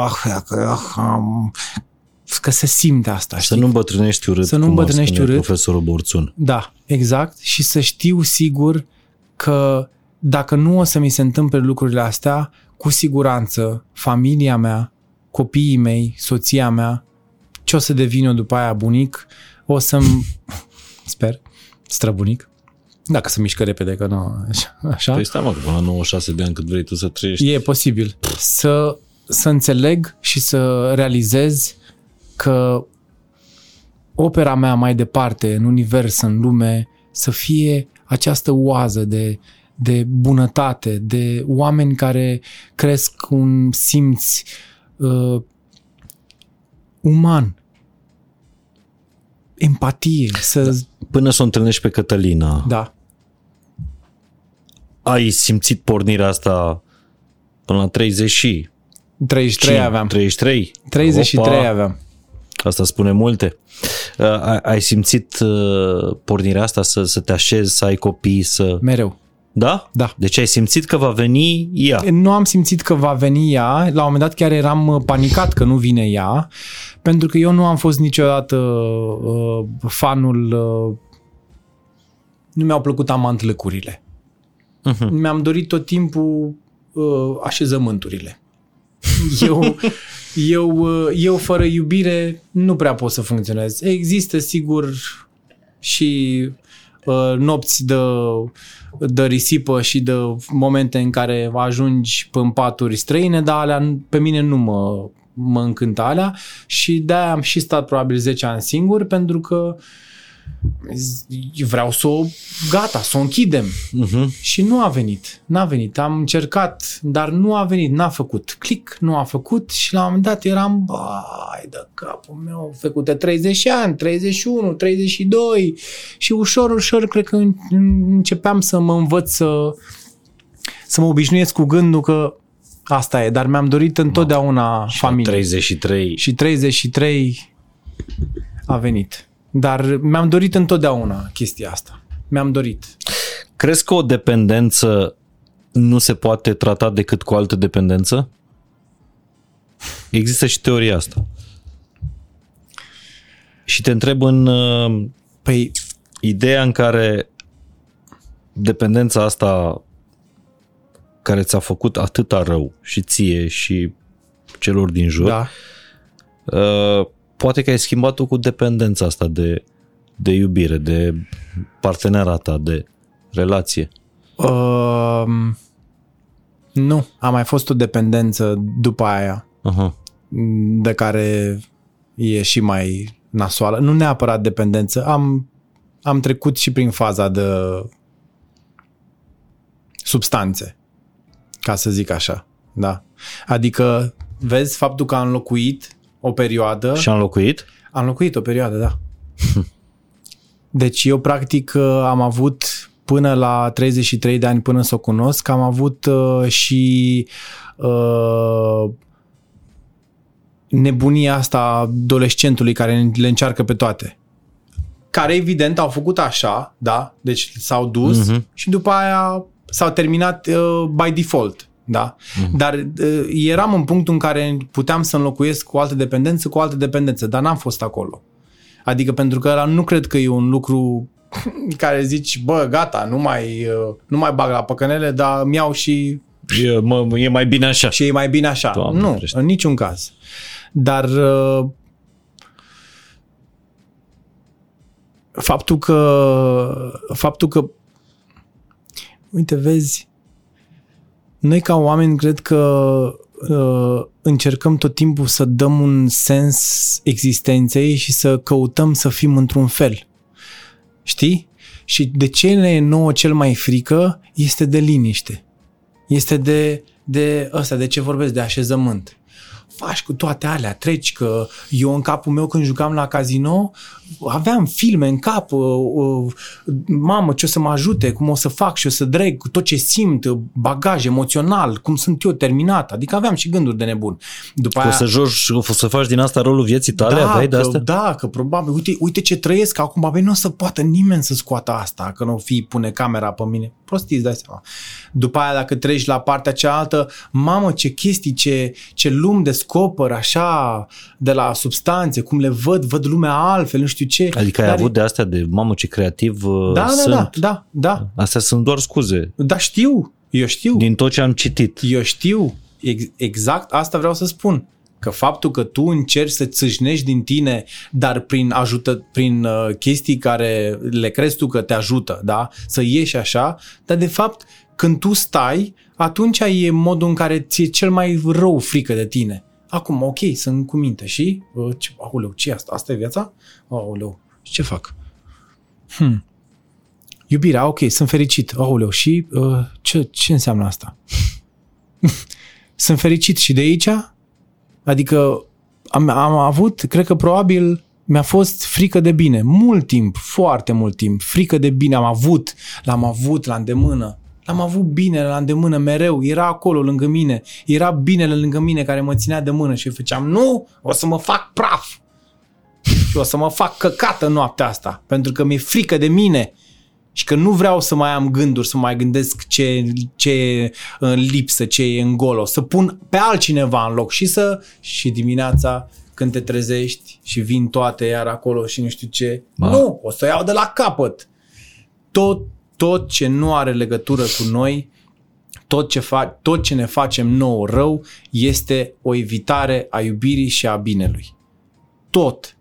că se simte asta, știi? Să nu îmbătrânești urât, să nu îmbătrânești urât, profesorul Borțun. Da, exact, și să știu sigur că dacă nu o să mi se întâmple lucrurile astea, cu siguranță familia mea, copiii mei, soția mea, ce o să devin eu după aia, bunic? O să-mi, sper, străbunic. Dacă se mișcă repede, că nu... Așa. Păi stai, mă, că până 96 de ani cât vrei tu să trăiești. E posibil. Să înțeleg și să realizez că opera mea mai departe, în univers, în lume, să fie această oază de bunătate, de oameni care cresc un simț uman, empatie. Până să o întâlnești pe Cătălina, da. Ai simțit pornirea asta până la 30 și... 33 aveam. 33? 33 Opa. Aveam. Asta spune multe. Ai simțit pornirea asta să te așezi, să ai copii, să... Mereu. Da? Da. Deci ai simțit că va veni ea. Nu am simțit că va veni ea. La un moment dat chiar eram panicat că nu vine ea, pentru că eu nu am fost niciodată fanul... Nu mi-au plăcut amantlăcurile. Uh-huh. Mi-am dorit tot timpul așezământurile. Eu fără iubire nu prea pot să funcționez. Există sigur și nopți de risipă și de momente în care ajungi în paturi străine, dar alea, pe mine nu mă încântă alea și de-aia am și stat probabil 10 ani singur, pentru că vreau să o gata, să o închidem. Uh-huh. Și nu a venit. N-a venit. Am încercat, dar nu a venit. N-a făcut click, nu a făcut și la un moment dat eram, bai de capul meu, făcute 30 ani, 31, 32 și ușor, ușor cred că începeam să mă învăț să mă obișnuiesc cu gândul că asta e, dar mi-am dorit întotdeauna familie. 33. Și 33 a venit. Dar mi-am dorit întotdeauna chestia asta. Mi-am dorit. Crezi că o dependență nu se poate trata decât cu altă dependență? Există și teoria asta. Și te întreb în ideea în care dependența asta care ți-a făcut atâta rău și ție și celor din jur, da. Poate că ai schimbat-o cu dependența asta de iubire, de partenera ta, de relație. Nu, a mai fost o dependență după aia, uh-huh. de care e și mai nasoală. Nu neapărat dependență, am trecut și prin faza de substanțe, ca să zic așa. Da. Adică, vezi, faptul că am locuit o perioadă. Și am locuit? Am locuit o perioadă, da. Deci eu practic am avut până la 33 de ani, până să o cunosc, am avut și nebunia asta a adolescentului care le încearcă pe toate. Care evident au făcut așa, da? Deci s-au dus și după aia s-au terminat by default. Da? Mm. Dar eram în punctul în care puteam să înlocuiesc cu altă dependență, dar n-am fost acolo. Adică pentru că ăla nu cred că e un lucru care zici, bă, gata, nu mai bag la păcănele, dar mi-au și... E mai bine așa. Și e mai bine așa. Doamne, nu, crește. În niciun caz. Dar faptul că uite, vezi, noi ca oameni cred că încercăm tot timpul să dăm un sens existenței și să căutăm să fim într-un fel. Știi? Și de ce ne e nouă cel mai frică este de liniște. Este de ăsta, de ce vorbesc, de așezământ. Faci cu toate alea, treci, că eu în capul meu când jucam la casino aveam filme în cap, mamă, ce o să mă ajute, cum o să fac și o să dreg, cu tot ce simt, bagaj emoțional, cum sunt eu terminat, adică aveam și gânduri de nebun. După aia, o să faci din asta rolul vieții tale? Da, aveai de asta? Da, că probabil, uite ce trăiesc acum, bă, nu o să poată nimeni să scoată asta, că nu o fi pune camera pe mine. Prostii, îți dai seama. După aia, dacă treci la partea cealaltă, mamă, ce chestii, ce lumi descoper așa, de la substanțe, cum le văd lumea altfel, nu știu ce. Adică ai avut de astea de, mamă, ce creativ sunt. Da. Astea sunt doar scuze. Da, știu. Eu știu. Din tot ce am citit. Eu știu. Exact asta vreau să spun. Că faptul că tu încerci să țâșnești din tine, dar prin chestii care le crezi tu că te ajută, da? Să ieși așa, dar de fapt când tu stai, atunci e modul în care ți-e cel mai rău frică de tine. Acum, ok, sunt cu minte și, aoleu, ce e asta? Asta e viața? Aoleu, ce fac? Iubirea, ok, sunt fericit. Aoleu, și ce înseamnă asta? Sunt fericit și de aici? Adică am avut, cred că probabil mi-a fost frică de bine. Mult timp, foarte mult timp. Frică de bine am avut, l-am avut la îndemână. L-am avut bine la îndemână mereu, era acolo lângă mine, era binele lângă mine care mă ținea de mână și eu făceam, nu, o să mă fac praf și o să mă fac căcată noaptea asta, pentru că mi-e frică de mine și că nu vreau să mai am gânduri, să mai gândesc ce e în lipsă, ce e în gol, să pun pe altcineva în loc și dimineața când te trezești și vin toate iar acolo și nu știu ce, nu, o să iau de la capăt. Tot ce nu are legătură cu noi, tot ce ne facem nou rău, este o evitare a iubirii și a binelui. Tot.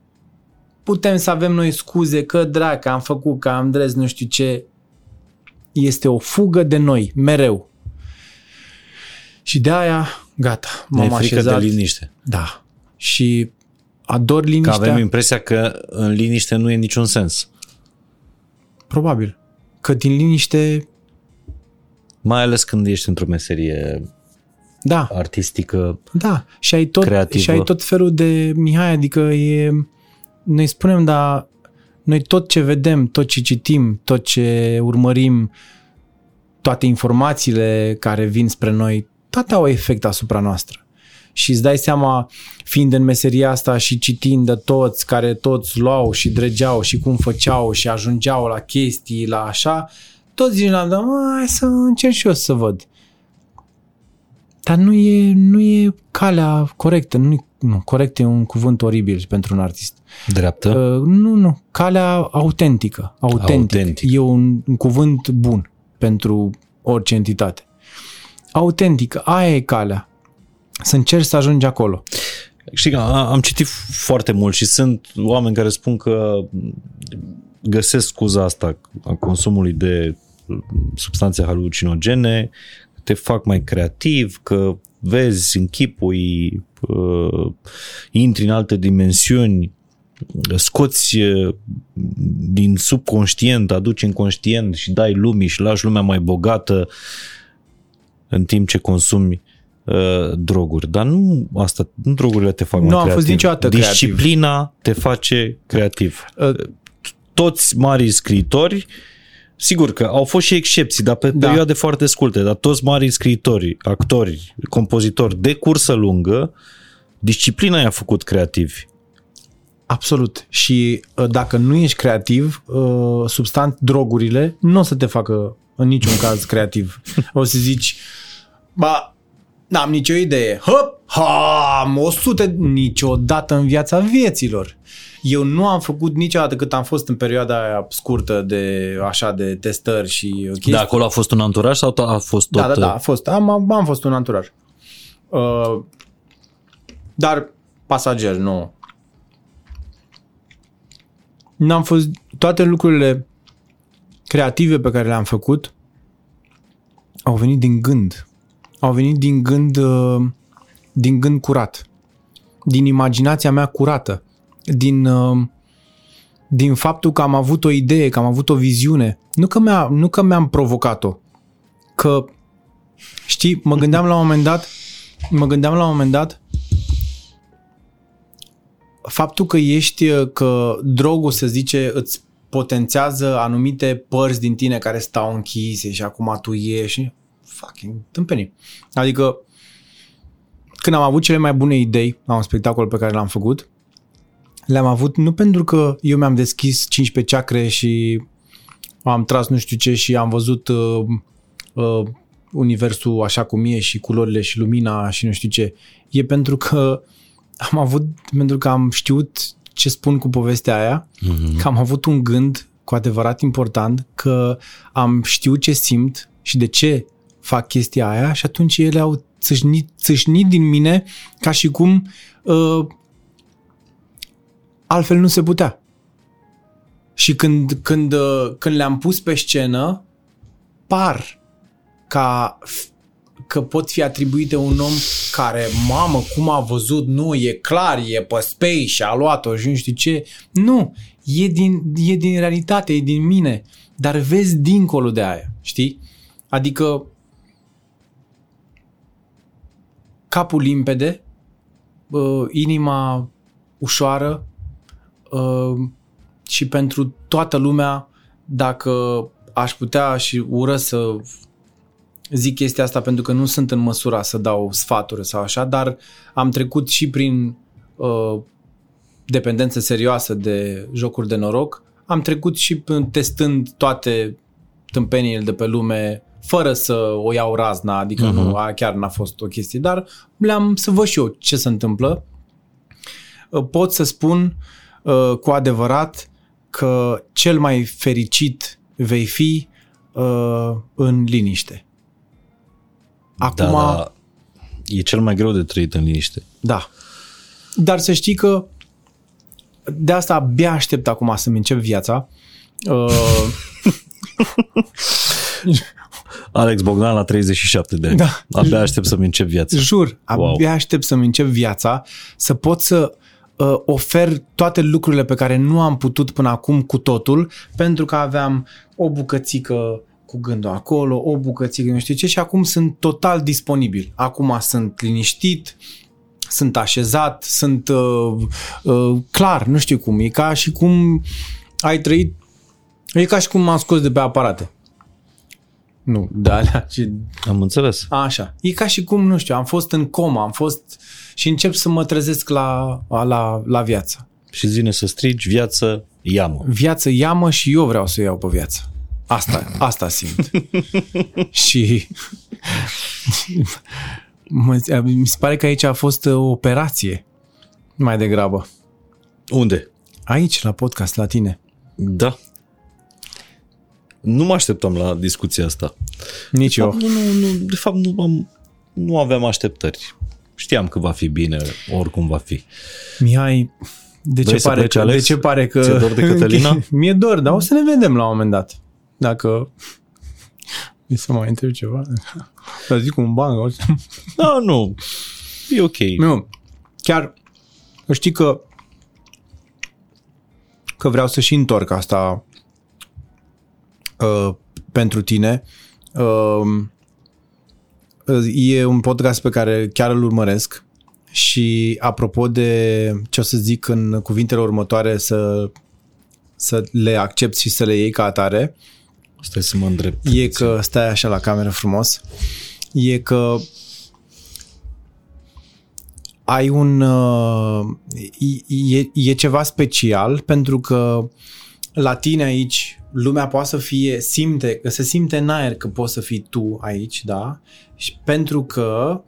Putem să avem noi scuze că dracu, am făcut, că am drez, nu știu ce. Este o fugă de noi, mereu. Și de aia, gata, m-am așezat. Mi-e frică de liniște. Da. Și ador liniștea. Că avem impresia că în liniște nu e niciun sens. Probabil. Că din liniște... Mai ales când ești într-o meserie artistică, și ai tot, creativă. Și ai tot felul de... Mihai, adică noi spunem, dar noi tot ce vedem, tot ce citim, tot ce urmărim, toate informațiile care vin spre noi, toate au efect asupra noastră. Și îți dai seama, fiind în meseria asta și citind de toți, care toți luau și dregeau și cum făceau și ajungeau la chestii, la așa, toți zici, hai să încerc și eu să văd. Dar nu e calea corectă. Nu, corect e un cuvânt oribil pentru un artist. Dreaptă? Nu, calea autentică. Autentic. E un cuvânt bun pentru orice entitate. Autentică, aia e calea. Să încerci să ajungi acolo. Știi că am citit foarte mult și sunt oameni care spun că găsesc scuza asta a consumului de substanțe halucinogene, te fac mai creativ, că vezi, închipui, intri în alte dimensiuni, scoți din subconștient, aduci în conștient și dai lumii și lași lumea mai bogată în timp ce consumi droguri, dar nu asta, nu drogurile te fac mai creativ. Nu am fost niciodată creativ. Disciplina te face creativ. Toți marii scriitori, sigur că au fost și excepții, dar pe perioade foarte scurte, dar toți marii scriitori, actori, compozitori de cursă lungă, disciplina i-a făcut creativi. Absolut. Și dacă nu ești creativ, drogurile nu o să te facă în niciun caz creativ. O să zici, n-am nicio idee. Am 100 niciodată în viața vieților. Eu nu am făcut niciodată cât am fost în perioada aia scurtă de așa de testări și chestii. Da, acolo a fost un anturaj sau a fost tot? Da, a fost. Am fost un anturaj. Dar pasager, nu. N-am fost toate lucrurile creative pe care le-am făcut au venit din gând. Au venit din gând curat, din imaginația mea curată, din faptul că am avut o idee, că am avut o viziune. Nu că mi-am provocat-o, că, știi, mă gândeam la un moment dat, faptul că drogul, se zice, îți potențează anumite părți din tine care stau închise și acum tu ieși. Fucking tâmpenii. Adică când am avut cele mai bune idei la un spectacol pe care l-am făcut, le-am avut nu pentru că eu mi-am deschis 15 ceacre și am tras nu știu ce și am văzut universul așa cum e și culorile și lumina și nu știu ce. E pentru că am știut ce spun cu povestea aia, că am avut un gând cu adevărat important, că am știut ce simt și de ce fac chestia aia și atunci ele au țâșnit din mine ca și cum altfel nu se putea. Și când le-am pus pe scenă, par că pot fi atribuite un om care, mamă, cum a văzut, nu, e clar, e pe space și a luat-o și nu știu ce. Nu, e din realitate, e din mine, dar vezi dincolo de aia, știi? Adică capul limpede, inima ușoară și pentru toată lumea, dacă aș putea și urăsc să zic chestia asta pentru că nu sunt în măsura să dau sfaturi sau așa, dar am trecut și prin dependență serioasă de jocuri de noroc, am trecut și testând toate tâmpeniile de pe lume fără să o iau razna, adică nu, chiar n-a fost o chestie, dar le-am să văd și eu ce se întâmplă. Pot să spun cu adevărat că cel mai fericit vei fi în liniște. Acum, da, e cel mai greu de trăit în liniște. Da. Dar să știi că de asta abia aștept acum să-mi încep viața. Alex Bogdan la 37 de ani. Da. Abia aștept să-mi încep viața. Jur, abia aștept să-mi încep viața, să pot să ofer toate lucrurile pe care nu am putut până acum cu totul, pentru că aveam o bucățică cu gândul acolo, o bucățică, nu știu ce, și acum sunt total disponibil. Acum sunt liniștit, sunt așezat, sunt clar, nu știu cum, e ca și cum ai trăit, e ca și cum m-am scos de pe aparate. Nu, de alea. Ci... Am înțeles. Așa. E ca și cum, nu știu, am fost în coma, și încep să mă trezesc la viață. Și zine să strigi, viață, ia-mă. Viață, ia-mă și eu vreau să o iau pe viață. Asta simt. Și mi se pare că aici a fost o operație mai degrabă. Unde? Aici, la podcast, la tine. Da. Nu mă așteptam la discuția asta. Nici eu. De fapt, nu aveam așteptări. Știam că va fi bine, oricum va fi. Mihai, de ce pare că... Ți-e dor de Cătălina? Mi-e dor, dar o să ne vedem la un moment dat. Dacă... E să mai întreb ceva? Să zic un bang. Da, nu. E ok. Nu. Chiar știi că vreau să și întorc asta pentru tine. E un podcast pe care chiar îl urmăresc și apropo de ce o să zic în cuvintele următoare să le accepti și să le iei ca atare. Stai să mă îndrept. E că stai așa la cameră frumos. E că ai e ceva special pentru că la tine aici lumea poate să fie, se simte în aer că poți să fii tu aici, da? Și pentru că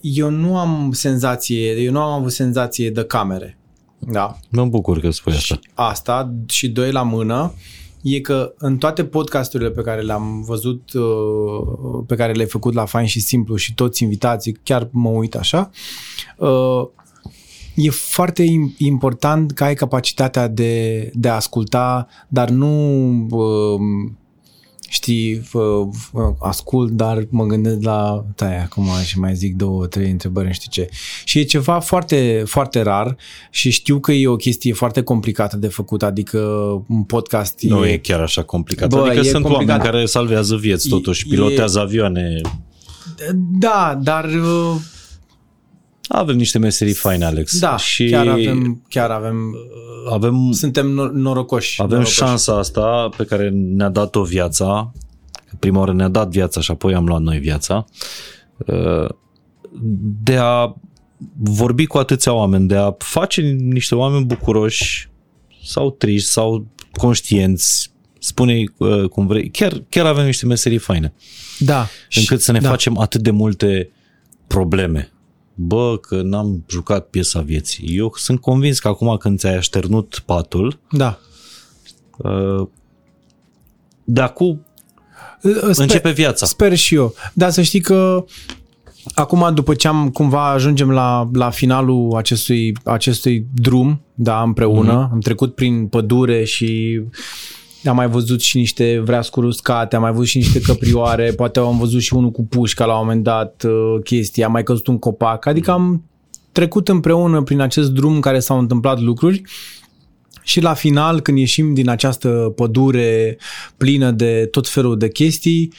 eu nu am avut senzație de camere. Da. Mă bucur că spui asta. Asta și doi la mână e că în toate podcasturile pe care le-am văzut, pe care le-ai făcut la Fain și Simplu și toți invitații, chiar mă uit așa, e foarte important că ai capacitatea de a asculta, dar nu știi, ascult, dar mă gândesc la taia acum și mai zic 2-3 întrebări, nu știu ce. Și e ceva foarte, foarte rar și știu că e o chestie foarte complicată de făcut, adică un podcast... Nu e chiar așa complicat, adică sunt complicat. Oameni care salvează vieți totuși, pilotează avioane. Da, dar... Avem niște meserii faine, Alex. Da, și chiar avem, suntem norocoși. Avem șansa asta pe care ne-a dat-o viața. Prima oară ne-a dat viața și apoi am luat noi viața. De a vorbi cu atâția oameni, de a face niște oameni bucuroși sau triști sau conștienți. Spune-i cum vrei. Chiar avem niște meserii faine. Da. Încât să ne facem atât de multe probleme. Bă, că n-am jucat piesa vieții. Eu sunt convins că acum când ți-ai așternut patul... Da. De acum începe viața. Sper și eu. Dar să știi că Acum, după ce am cumva ajungem la finalul acestui drum, da, împreună, am trecut prin pădure și am mai văzut și niște vreascuri uscate, am mai văzut și niște căprioare, poate am văzut și unul cu pușca la un moment dat, chestii, am mai căzut un copac, adică am trecut împreună prin acest drum în care s-au întâmplat lucruri. Și la final, când ieșim din această pădure plină de tot felul de chestii,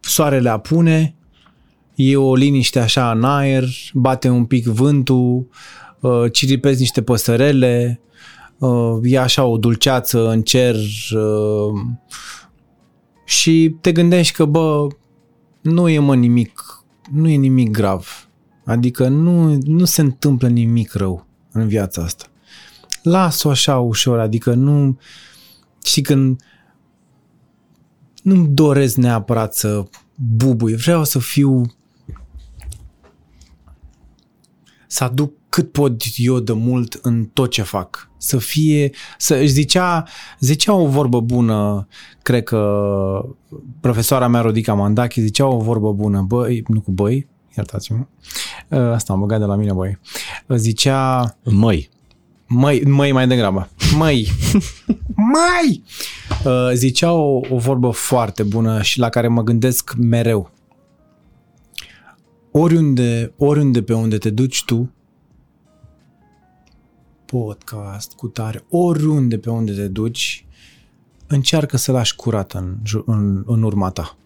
soarele apune, e o liniște așa în aer, bate un pic vântul, ciripesc niște păsărele, e așa o dulceață în cer și te gândești că, bă, nu e nimic grav. Adică nu se întâmplă nimic rău în viața asta. Las-o așa ușor, adică nu... Și când nu-mi doresc neapărat să bubui, vreau să fiu... Să aduc cât pot eu de mult în tot ce fac. Să fie... Zicea o vorbă bună, cred că profesoara mea, Rodica Mandachi, zicea o vorbă bună. Iertați-mă. Asta am băgat de la mine, băi. Zicea... Măi! Zicea o vorbă foarte bună și la care mă gândesc mereu. Oriunde pe unde te duci tu, podcast, cu tare, oriunde pe unde te duci, încearcă să lași curat în urma ta.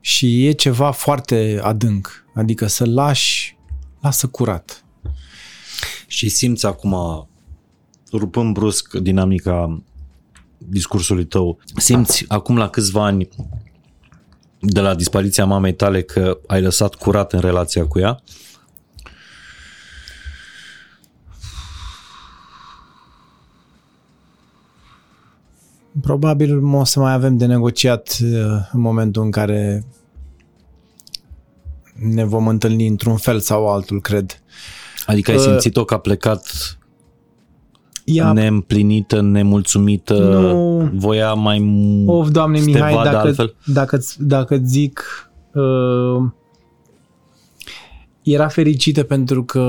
Și e ceva foarte adânc, adică să lasă curat. Și simți acum, rupând brusc dinamica discursului tău, simți acum la câțiva ani de la dispariția mamei tale că ai lăsat curat în relația cu ea? Probabil o să mai avem de negociat în momentul în care ne vom întâlni într-un fel sau altul, cred. Adică ai simțit-o că a plecat neîmplinită, nemulțumită, nu, voia mai mult. Of, Doamne, Mihai, dacă zic, era fericită pentru că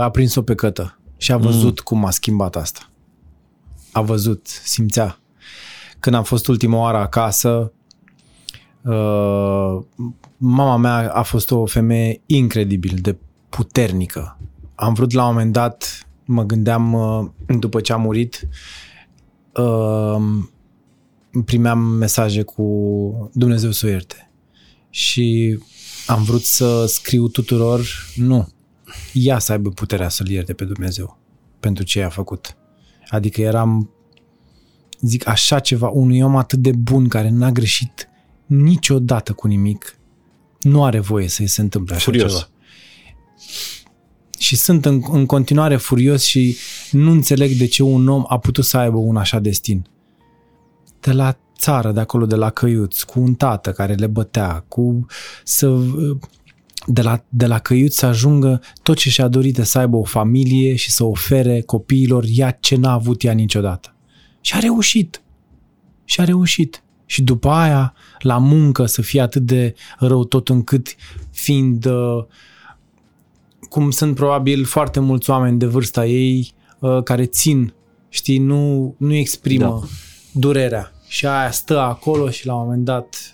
a prins-o pe cătă și a văzut cum a schimbat asta. A văzut, simțea. Când am fost ultima oară acasă, mama mea a fost o femeie incredibil de puternică. Am vrut la un moment dat, mă gândeam după ce a murit, primeam mesaje cu Dumnezeu să o ierte. Și am vrut să scriu tuturor, nu, ea să aibă puterea să-L ierte pe Dumnezeu pentru ce i-a făcut. Adică eram, zic, așa ceva, unui om atât de bun care n-a greșit niciodată cu nimic, nu are voie să-i se întâmple așa ceva. Și sunt în continuare furios și nu înțeleg de ce un om a putut să aibă un așa destin. De la țară, de acolo, de la Căiuț, cu un tată care le bătea, de la Căiuț să ajungă tot ce și-a dorit, să aibă o familie și să ofere copiilor ea ce n-a avut ea niciodată. Și a reușit. Și după aia, la muncă, să fie atât de rău tot încât, fiind... cum sunt probabil foarte mulți oameni de vârsta ei care țin, știi, nu exprimă durerea. Și aia stă acolo și la un moment dat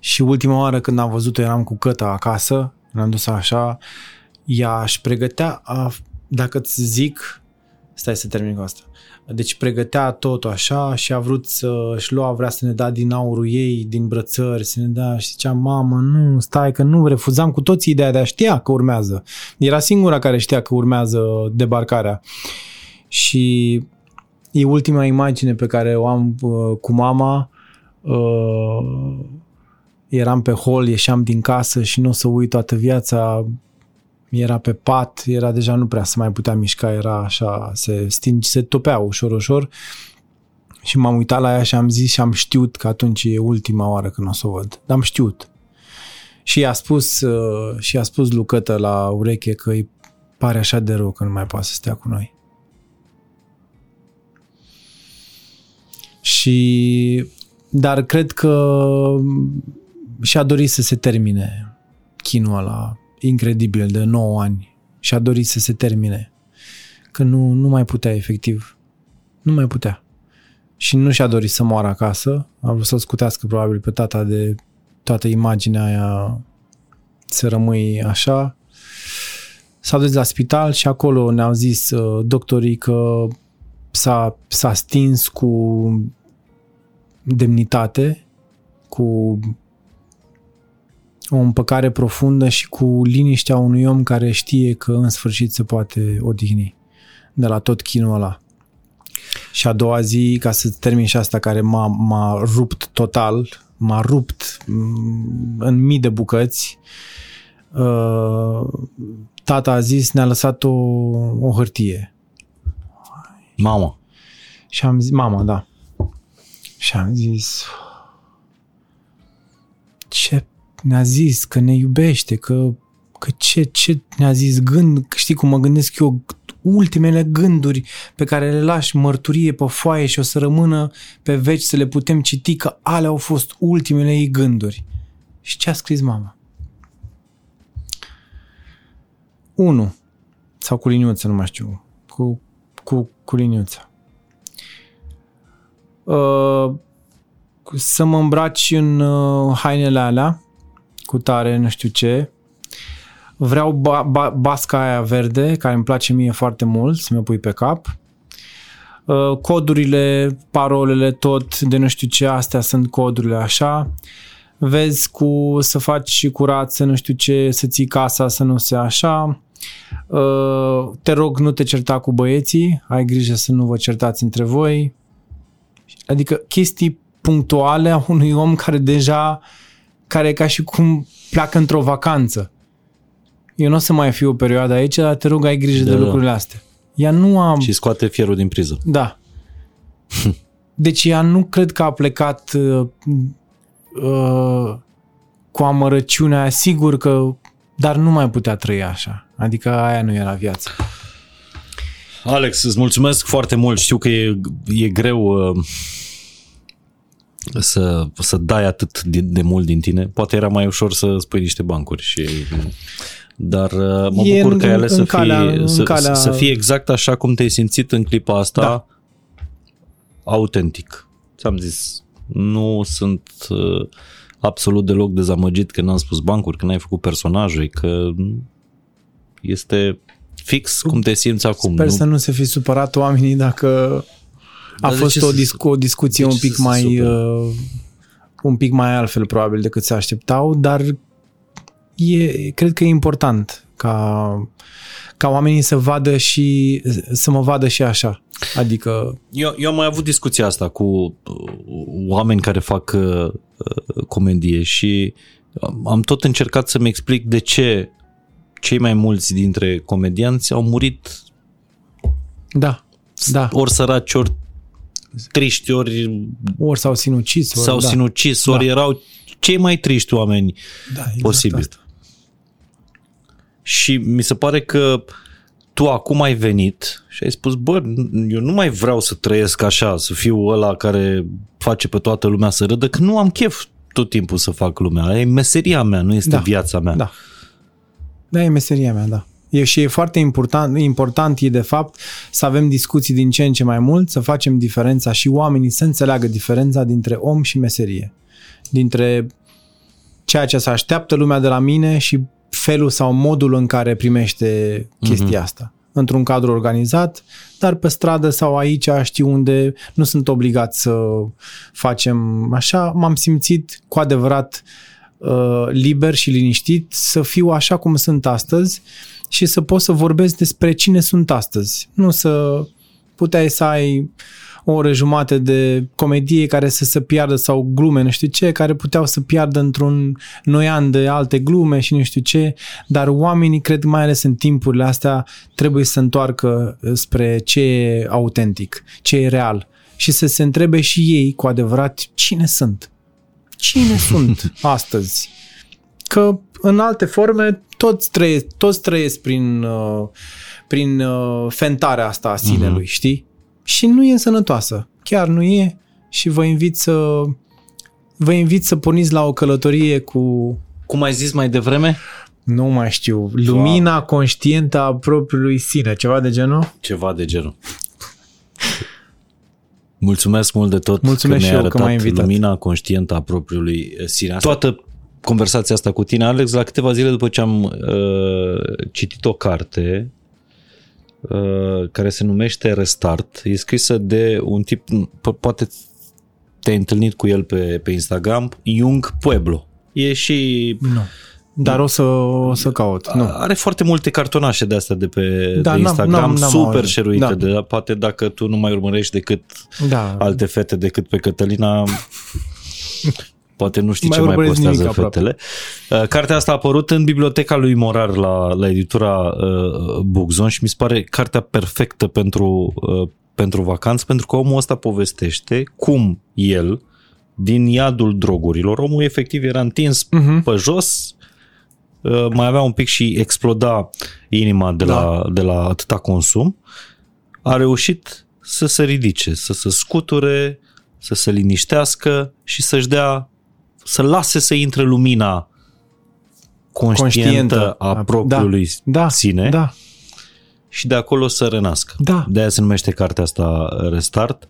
Și ultima oară când am văzut-o eram cu Căta acasă, ne-am dus așa, ea își pregătea, dacă îți zic, stai să termin cu asta. Deci pregătea totul așa și a vrut să-și lua, vrea să ne dea din aurul ei, din brățări, să ne dea și zicea, mamă, nu, stai că nu, refuzam cu toții ideea de a știa că urmează. Era singura care știa că urmează debarcarea. Și e ultima imagine pe care o am cu mama, eram pe hol, ieșeam din casă și nu o să uit toată viața, era pe pat, era deja nu prea se mai putea mișca, era așa, se topea ușor, ușor și m-am uitat la ea și am zis și am știut că atunci e ultima oară când o să o văd, dar am știut. Și i-a spus lui Cătă la ureche că îi pare așa de rău că nu mai poate să stea cu noi. Dar cred că și-a dorit să se termine chinul ăla incredibil de 9 ani. Și-a dorit să se termine. Că nu mai putea, efectiv. Nu mai putea. Și nu și-a dorit să moară acasă. A vrut să-l scutească probabil pe tata de toată imaginea aia să rămâi așa. S-a dus la spital și acolo ne-au zis doctorii că s-a stins cu demnitate, cu o împăcare profundă și cu liniștea unui om care știe că în sfârșit se poate odihni de la tot chinul ăla. Și a doua zi, ca să termin și asta care m-a rupt total, m-a rupt în mii de bucăți, tata a zis, ne-a lăsat o hârtie. Mama. Și am zis, mama, da. Și am zis, ce ne-a zis, că ne iubește, că ce ne-a zis, gând, știi cum mă gândesc eu, ultimele gânduri pe care le lași mărturie pe foaie și o să rămână pe veci să le putem citi, că alea au fost ultimele ei gânduri. Și ce a scris mama? 1. Sau cu liniuță, nu mai știu. Cu liniuța. Să mă îmbraci în hainele alea, cu tare, nu știu ce. Vreau basca aia verde, care îmi place mie foarte mult, să mi-o pui pe cap. Codurile, parolele, tot, de nu știu ce, astea sunt codurile așa. Vezi cu să faci curat, să nu știu ce, să ții casa, să nu se așa. Te rog, nu te certa cu băieții, ai grijă să nu vă certați între voi. Adică chestii punctuale a unui om care e ca și cum pleacă într-o vacanță. Eu nu o să mai fiu o perioadă aici, dar te rog, ai grijă de lucrurile astea. Ea nu a... Și scoate fierul din priză. Da. Deci ea nu cred că a plecat cu amărăciunea, sigur că... Dar nu mai putea trăi așa. Adică aia nu era viața. Alex, îți mulțumesc foarte mult. Știu că e greu să dai atât de mult din tine. Poate era mai ușor să spui niște bancuri și... Dar mă bucur că ai ales să fii exact așa cum te-ai simțit în clipa asta. Da. Autentic. Ți-am zis, nu sunt absolut deloc dezamăgit că n-am spus bancuri, că n-ai făcut personaje, că este fix cum te simți acum. Sper să nu se fi supărat oamenii dacă a fost o discuție un pic mai altfel probabil decât se așteptau, dar cred că e important ca oamenii să vadă și să mă vadă și așa. Adică... Eu am mai avut discuția asta cu oameni care fac comedie și am tot încercat să-mi explic de ce cei mai mulți dintre comedianți au murit ori săraci, ori triști, ori s-au sinucis, ori erau cei mai triști oameni posibil. Asta. Și mi se pare că tu acum ai venit și ai spus, bă, eu nu mai vreau să trăiesc așa, să fiu ăla care face pe toată lumea să râdă, că nu am chef tot timpul să fac lumea. E meseria mea, nu este viața mea. Da, e meseria mea, da. Și e foarte important e de fapt să avem discuții din ce în ce mai mult, să facem diferența și oamenii să înțeleagă diferența dintre om și meserie. Dintre ceea ce se așteaptă lumea de la mine și felul sau modul în care primește chestia asta. Într-un cadru organizat, dar pe stradă sau aici, știu unde, nu sunt obligat să facem așa. M-am simțit cu adevărat liber și liniștit să fiu așa cum sunt astăzi și să pot să vorbesc despre cine sunt astăzi. Nu să puteai să ai o oră jumate de comedie care să se piardă sau glume, nu știu ce, care puteau să piardă într-un noi an de alte glume și nu știu ce, dar oamenii, cred, mai ales în timpurile astea, trebuie să se întoarcă spre ce e autentic, ce e real și să se întrebe și ei cu adevărat cine sunt. Cine sunt astăzi? Că în alte forme toți trăiesc prin fentarea asta a sinelui, știi? Și nu e sănătoasă. Chiar nu e și vă invit să vă invit să porniți la o călătorie cu... Cum ai zis mai devreme? Nu mai știu. Lumina conștientă a propriului sine. Ceva de genul? Ceva de genul. Mulțumesc mult de tot. Mulțumesc că ne-ai arătat lumina conștientă a propriului sine. Toată conversația asta cu tine, Alex, la câteva zile după ce am citit o carte care se numește Restart, e scrisă de un tip, poate te-ai întâlnit cu el pe Instagram, Yung Pueblo. E și... Nu. Dar o să caut. Nu. Are foarte multe cartonașe de astea de pe de Instagram, super șeruite. Da. Poate dacă tu nu mai urmărești decât alte fete decât pe Cătălina, poate nu știi mai ce mai postează fetele. Aproape. Cartea asta a apărut în biblioteca lui Morar la editura Book Zone și mi se pare cartea perfectă pentru vacanță, pentru că omul ăsta povestește cum el, din iadul drogurilor, omul efectiv era întins pe jos, mai avea un pic și exploda inima de la atâta consum, a reușit să se ridice, să se scuture, să se liniștească și să lase să intre lumina conștientă a propriului sine și de acolo să renască. Da. De aia se numește cartea asta Restart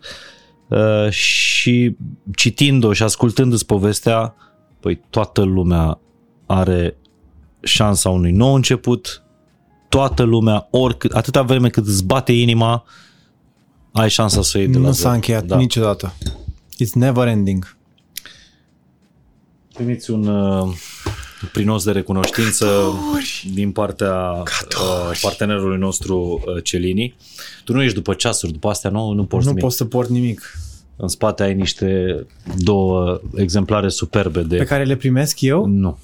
și citind-o și ascultându-ți povestea, păi toată lumea are șansa unui nou început, toată lumea, oricât, atâta vreme cât îți bate inima, ai șansa să o iei de la zero. Nu s-a încheiat niciodată. It's never ending. Primiți un prinos de recunoștință din partea partenerului nostru Celinii. Tu nu ești după ceasuri, după astea nu porți nimic. Nu poți să porți nimic. În spate ai niște două exemplare superbe de... Pe care le primesc eu? Nu.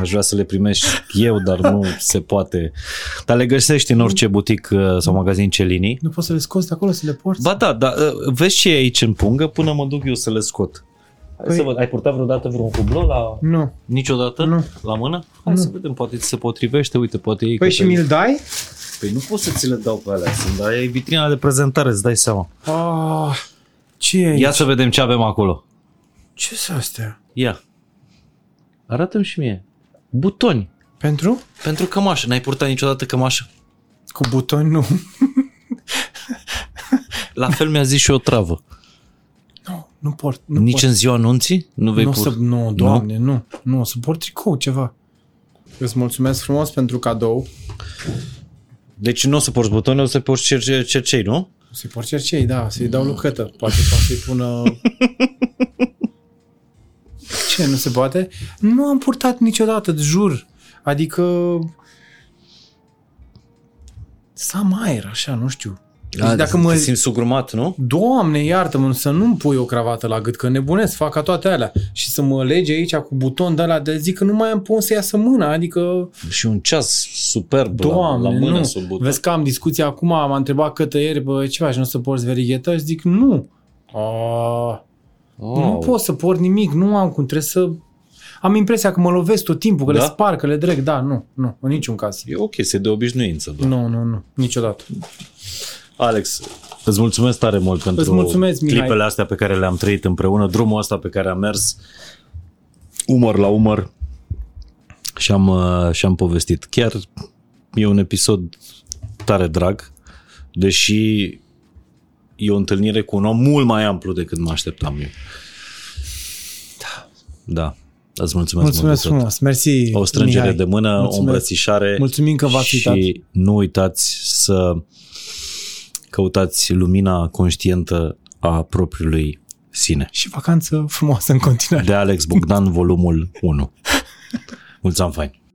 Aș vrea să le primești eu, dar nu se poate. Dar le găsești în orice butic sau magazin Celinii. Nu poți să le scoți de acolo, să le porți? Ba da, dar vezi ce e aici în pungă până mă duc eu să le scot. Hai să văd. Ai purtat vreodată vreun cublou la... Nu. Niciodată? Nu. La mână? Hai să vedem, poate ți se potrivește, uite, poate ei... Păi și mi-l dai? Păi nu pot să ți le dau pe alea, dar e vitrina de prezentare, îți dai seama. Ce e aici? Ia să vedem ce avem acolo. Ce sunt astea? Ia. Arată-mi și mie. Butoni. Pentru? Pentru cămașă. N-ai purtat niciodată cămașă? Cu butoni nu. La fel mi-a zis și o travă. Nu port. Nu nici port. În ziua anunții? Nu vei purta? Nu, Doamne, nu. Nu, o să port tricou, ceva. Îți mulțumesc frumos pentru cadou. Deci nu o să porți butoni, o să porți cercei, nu? O să-i porți cercei, da. Să-i dau lucrătă. Poate să-i pună... Ce, nu se poate? Nu am purtat niciodată, jur. Adică... să am aer, așa, nu știu. Dacă mă simți sugrumat, nu? Doamne, iartă-mă, să nu-mi pui o cravată la gât, că nebunesc, fac ca toate alea. Și să mă lege aici cu buton de ăla de zic că nu mai am pun să iasă mâna, adică... Și un ceas superb, Doamne, la mână sub buton. Vezi că am discuția acum, m-a întrebat cătăieri, bă, ce faci, nu o să porți verighetă? Și zic, nu. Nu pot să port nimic, nu am cum, trebuie să... Am impresia că mă lovesc tot timpul, că le spar, că le drec, nu, în niciun caz. E o chestie de obișnuință, doar. Nu, niciodată. Alex, îți mulțumesc tare mult pentru clipele astea pe care le-am trăit împreună, drumul ăsta pe care am mers umăr la umăr și am povestit. Chiar e un episod tare drag, deși e o întâlnire cu un om mult mai amplu decât mă așteptam eu. Da. Îți mulțumesc mult frumos. Mersi, o strângere de mână, mulțumesc. O îmbrățișare. Mulțumim că v-ați uitat. Și nu uitați să căutați lumina conștientă a propriului sine. Și vacanță frumoasă în continuare. De Alex Bogdan, volumul 1. Mulțumim fain.